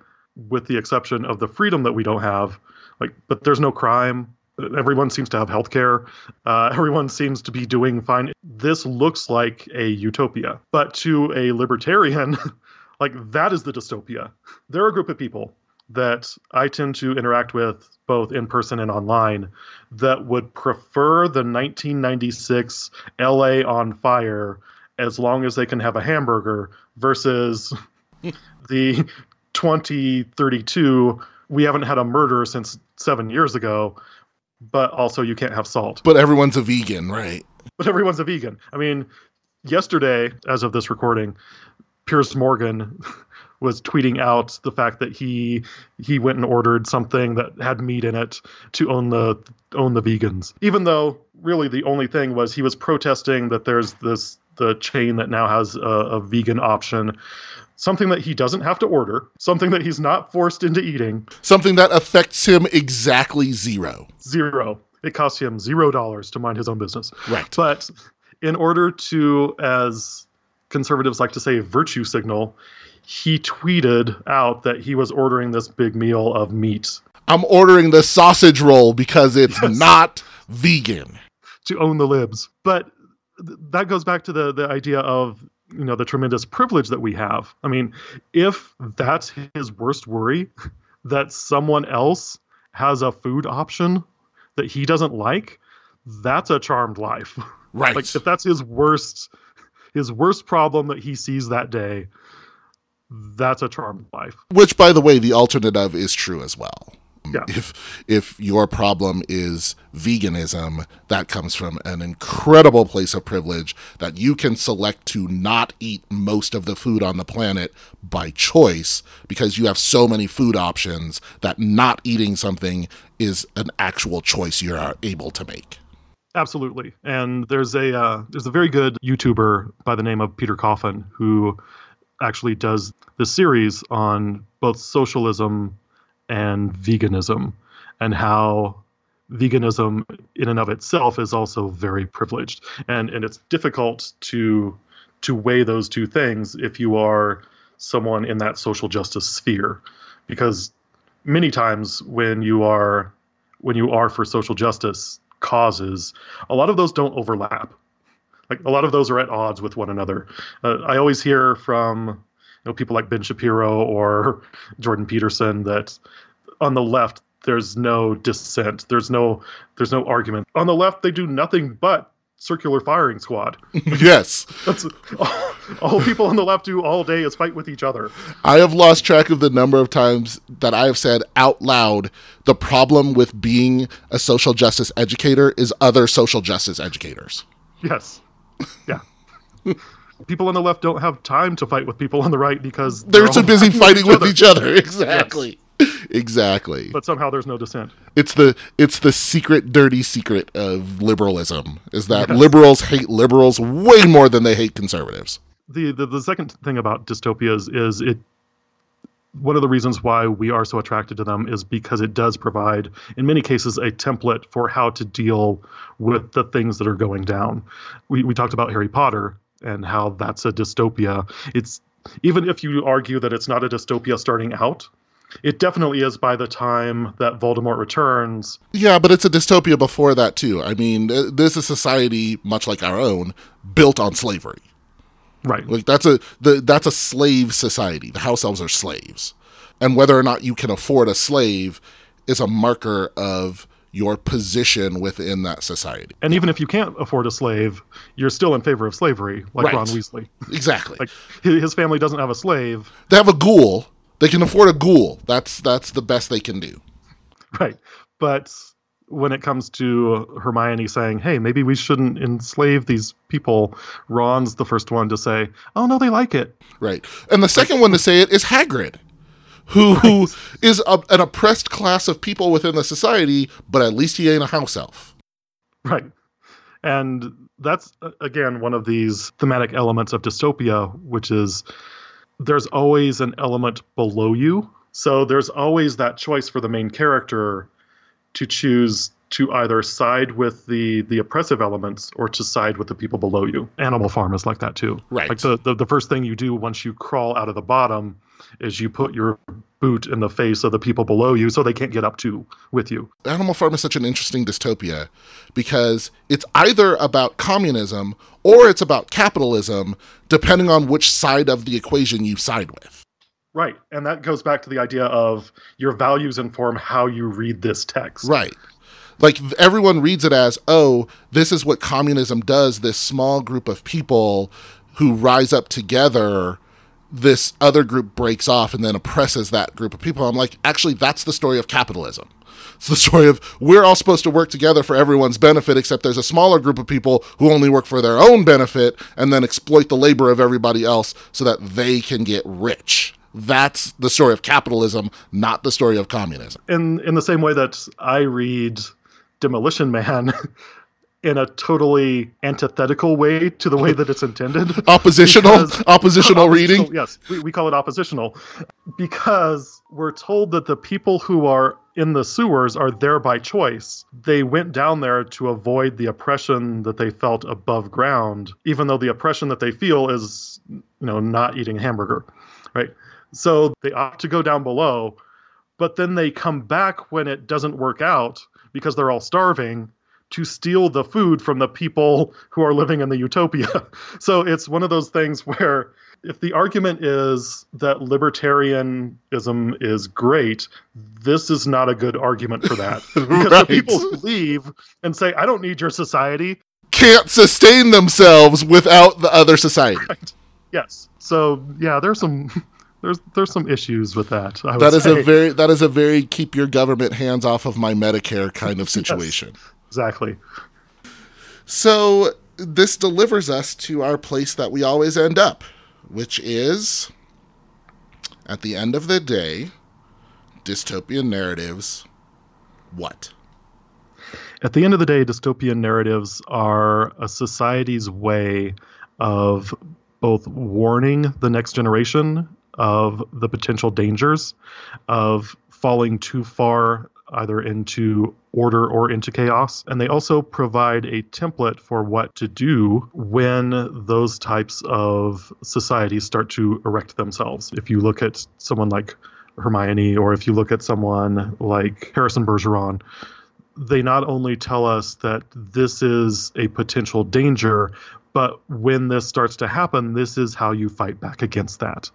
with the exception of the freedom that we don't have, like, but there's no crime. Everyone seems to have healthcare. Everyone seems to be doing fine. This looks like a utopia. But to a libertarian, like, that is the dystopia. They're a group of people that I tend to interact with both in person and online that would prefer the 1996 LA on fire as long as they can have a hamburger versus the 2032, we haven't had a murder since 7 years ago, but also you can't have salt. But everyone's a vegan, right? But everyone's a vegan. I mean, yesterday, as of this recording, Piers Morgan was tweeting out the fact that he went and ordered something that had meat in it to own the vegans. Even though really the only thing was he was protesting that there's the chain that now has a vegan option. Something that he doesn't have to order. Something that he's not forced into eating. Something that affects him exactly zero. Zero. It costs him $0 to mind his own business. Right. But in order to, as conservatives like to say, virtue signal, he tweeted out that he was ordering this big meal of meat. I'm ordering the sausage roll because it's not vegan. To own the libs. But that goes back to the idea of, you know, the tremendous privilege that we have. I mean, if that's his worst worry, that someone else has a food option that he doesn't like, that's a charmed life. Right. Like, if that's his worst problem that he sees that day, that's a charmed life. Which, by the way, the alternate of is true as well. Yeah. If your problem is veganism, that comes from an incredible place of privilege that you can select to not eat most of the food on the planet by choice because you have so many food options that not eating something is an actual choice you're able to make. Absolutely. And there's a very good YouTuber by the name of Peter Coffin who actually does the series on both socialism and veganism, and how veganism in and of itself is also very privileged. And it's difficult to weigh those two things if you are someone in that social justice sphere, because many times when you are for social justice causes, a lot of those don't overlap. Like, a lot of those are at odds with one another. I always hear from, you know, people like Ben Shapiro or Jordan Peterson that on the left, there's no dissent. There's no argument. On the left, they do nothing but circular firing squad. Yes. That's all people on the left do all day is fight with each other. I have lost track of the number of times that I have said out loud, the problem with being a social justice educator is other social justice educators. Yes. Yeah. People on the left don't have time to fight with people on the right because they're too busy fighting with each other. Exactly. Yes. Exactly. But somehow there's no dissent. It's the secret, dirty secret of liberalism is that liberals hate liberals way more than they hate conservatives. The second thing about dystopias is one of the reasons why we are so attracted to them is because it does provide, in many cases, a template for how to deal with the things that are going down. We talked about Harry Potter and how that's a dystopia. It's even if you argue that it's not a dystopia starting out, it definitely is by the time that Voldemort returns. Yeah, but it's a dystopia before that, too. I mean, this is society, much like our own, built on slavery. Right. Like that's a slave society. The house elves are slaves. And whether or not you can afford a slave is a marker of your position within that society. And even if you can't afford a slave, you're still in favor of slavery, like Ron Weasley. Exactly. Like his family doesn't have a slave. They have a ghoul. They can afford a ghoul. That's the best they can do. Right. But when it comes to Hermione saying, hey, maybe we shouldn't enslave these people, Ron's the first one to say, oh, no, they like it. Right. And the second one to say it is Hagrid, who is an oppressed class of people within the society, but at least he ain't a house elf. Right. And that's, again, one of these thematic elements of dystopia, which is there's always an element below you. So there's always that choice for the main character to choose to either side with the oppressive elements or to side with the people below you. Animal Farm is like that too. Right. Like the first thing you do once you crawl out of the bottom is you put your boot in the face of the people below you so they can't get up to with you. Animal Farm is such an interesting dystopia because it's either about communism or it's about capitalism, depending on which side of the equation you side with. Right, and that goes back to the idea of your values inform how you read this text. Right. Like, everyone reads it as, oh, this is what communism does, this small group of people who rise up together, this other group breaks off and then oppresses that group of people. I'm like, actually, that's the story of capitalism. It's the story of we're all supposed to work together for everyone's benefit, except there's a smaller group of people who only work for their own benefit and then exploit the labor of everybody else so that they can get rich. That's the story of capitalism, not the story of communism. In the same way that I read Demolition Man in a totally antithetical way to the way that it's intended. Oppositional reading? Yes, we call it oppositional. Because we're told that the people who are in the sewers are there by choice. They went down there to avoid the oppression that they felt above ground, even though the oppression that they feel is, not eating hamburger, right? So they opt to go down below, but then they come back when it doesn't work out because they're all starving to steal the food from the people who are living in the utopia. So it's one of those things where if the argument is that libertarianism is great, this is not a good argument for that. Because right. The people who leave and say, I don't need your society, can't sustain themselves without the other society. Right. Yes. So, yeah, there's some issues with that. That is a very keep your government hands off of my Medicare kind of situation. Yes, exactly. So this delivers us to our place that we always end up, which is at the end of the day, dystopian narratives. What? At the end of the day, dystopian narratives are a society's way of both warning the next generation of the potential dangers of falling too far either into order or into chaos. And they also provide a template for what to do when those types of societies start to erect themselves. If you look at someone like Hermione, or if you look at someone like Harrison Bergeron, they not only tell us that this is a potential danger, but when this starts to happen, this is how you fight back against that.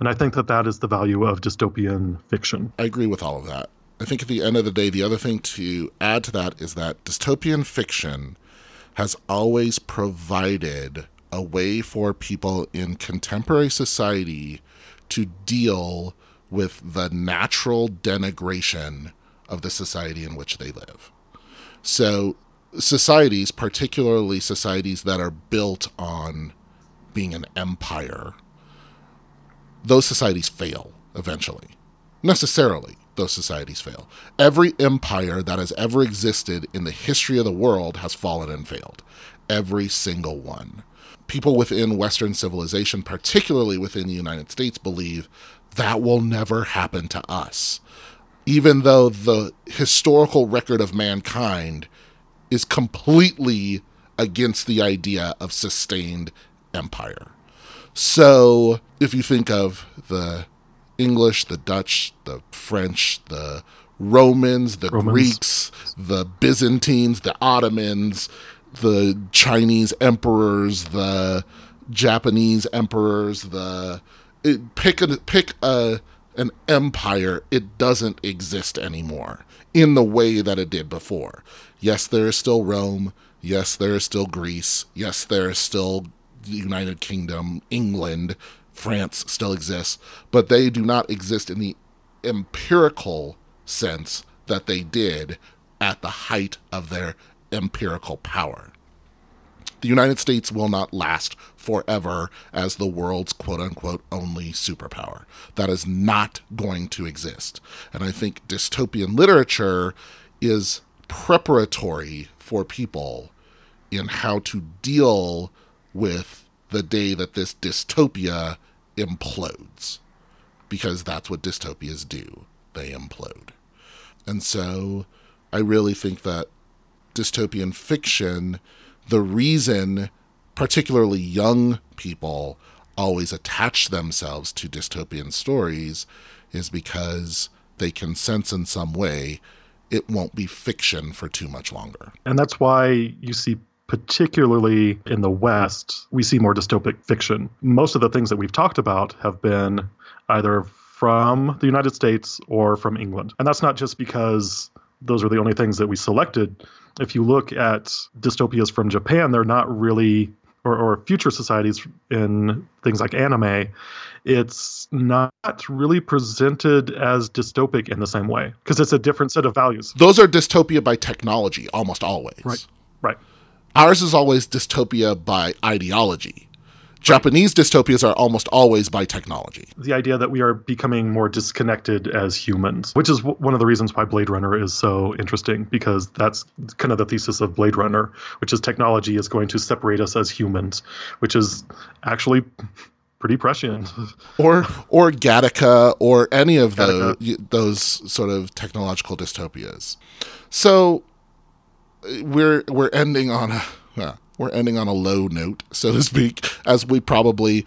And I think that is the value of dystopian fiction. I agree with all of that. I think at the end of the day, the other thing to add to that is that dystopian fiction has always provided a way for people in contemporary society to deal with the natural denigration of the society in which they live. So societies, particularly societies that are built on being an empire, those societies fail eventually. Necessarily, those societies fail. Every empire that has ever existed in the history of the world has fallen and failed. Every single one. People within Western civilization, particularly within the United States, believe that will never happen to us, even though the historical record of mankind is completely against the idea of sustained empire. So if you think of the English, the Dutch, the French, the Romans, the Greeks, the Byzantines, the Ottomans, the Chinese emperors, the Japanese emperors, pick an empire, it doesn't exist anymore in the way that it did before. Yes, there is still Rome. Yes, there is still Greece. Yes, there is still the United Kingdom, England, France still exists, but they do not exist in the empirical sense that they did at the height of their empirical power. The United States will not last forever as the world's quote-unquote only superpower. That is not going to exist. And I think dystopian literature is preparatory for people in how to deal with the day that this dystopia implodes. Because that's what dystopias do. They implode. And so I really think that dystopian fiction, the reason particularly young people always attach themselves to dystopian stories is because they can sense in some way it won't be fiction for too much longer. And that's why you see, particularly in the West, we see more dystopic fiction. Most of the things that we've talked about have been either from the United States or from England. And that's not just because those are the only things that we selected. If you look at dystopias from Japan, they're not really, or future societies in things like anime, it's not really presented as dystopic in the same way because it's a different set of values. Those are dystopia by technology almost always. Right. Ours is always dystopia by ideology. Japanese dystopias are almost always by technology. The idea that we are becoming more disconnected as humans, which is one of the reasons why Blade Runner is so interesting, because that's kind of the thesis of Blade Runner, which is technology is going to separate us as humans, which is actually pretty prescient. Or Gattaca or any of those sort of technological dystopias. So we're ending on a low note, so to speak, as you could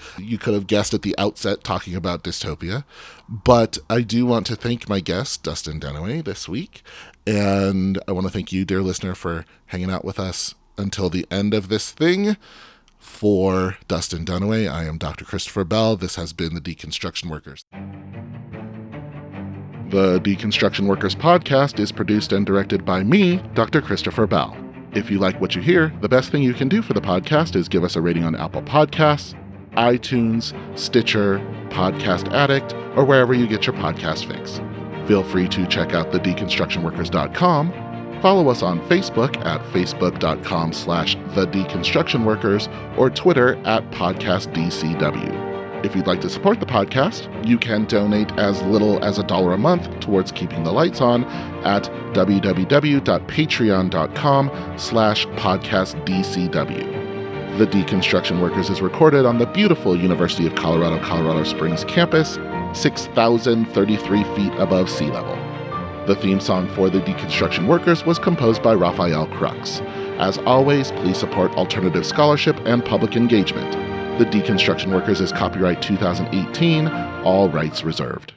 have guessed at the outset, talking about dystopia. But I do want to thank my guest, Dustin Dunaway, this week. And I want to thank you, dear listener, for hanging out with us until the end of this thing. For Dustin Dunaway, I am Dr. Christopher Bell. This has been The Deconstruction Workers. The Deconstruction Workers podcast is produced and directed by me, Dr. Christopher Bell. If you like what you hear, the best thing you can do for the podcast is give us a rating on Apple Podcasts, iTunes, Stitcher, Podcast Addict, or wherever you get your podcast fix. Feel free to check out thedeconstructionworkers.com, follow us on Facebook at facebook.com/thedeconstructionworkers, or Twitter at podcastdcw. If you'd like to support the podcast, you can donate as little as $1 a month towards keeping the lights on at www.patreon.com/podcastdcw. The Deconstruction Workers is recorded on the beautiful University of Colorado, Colorado Springs campus, 6,033 feet above sea level. The theme song for The Deconstruction Workers was composed by Raphael Crux. As always, please support alternative scholarship and public engagement. The Deconstruction Workers is copyright 2018, all rights reserved.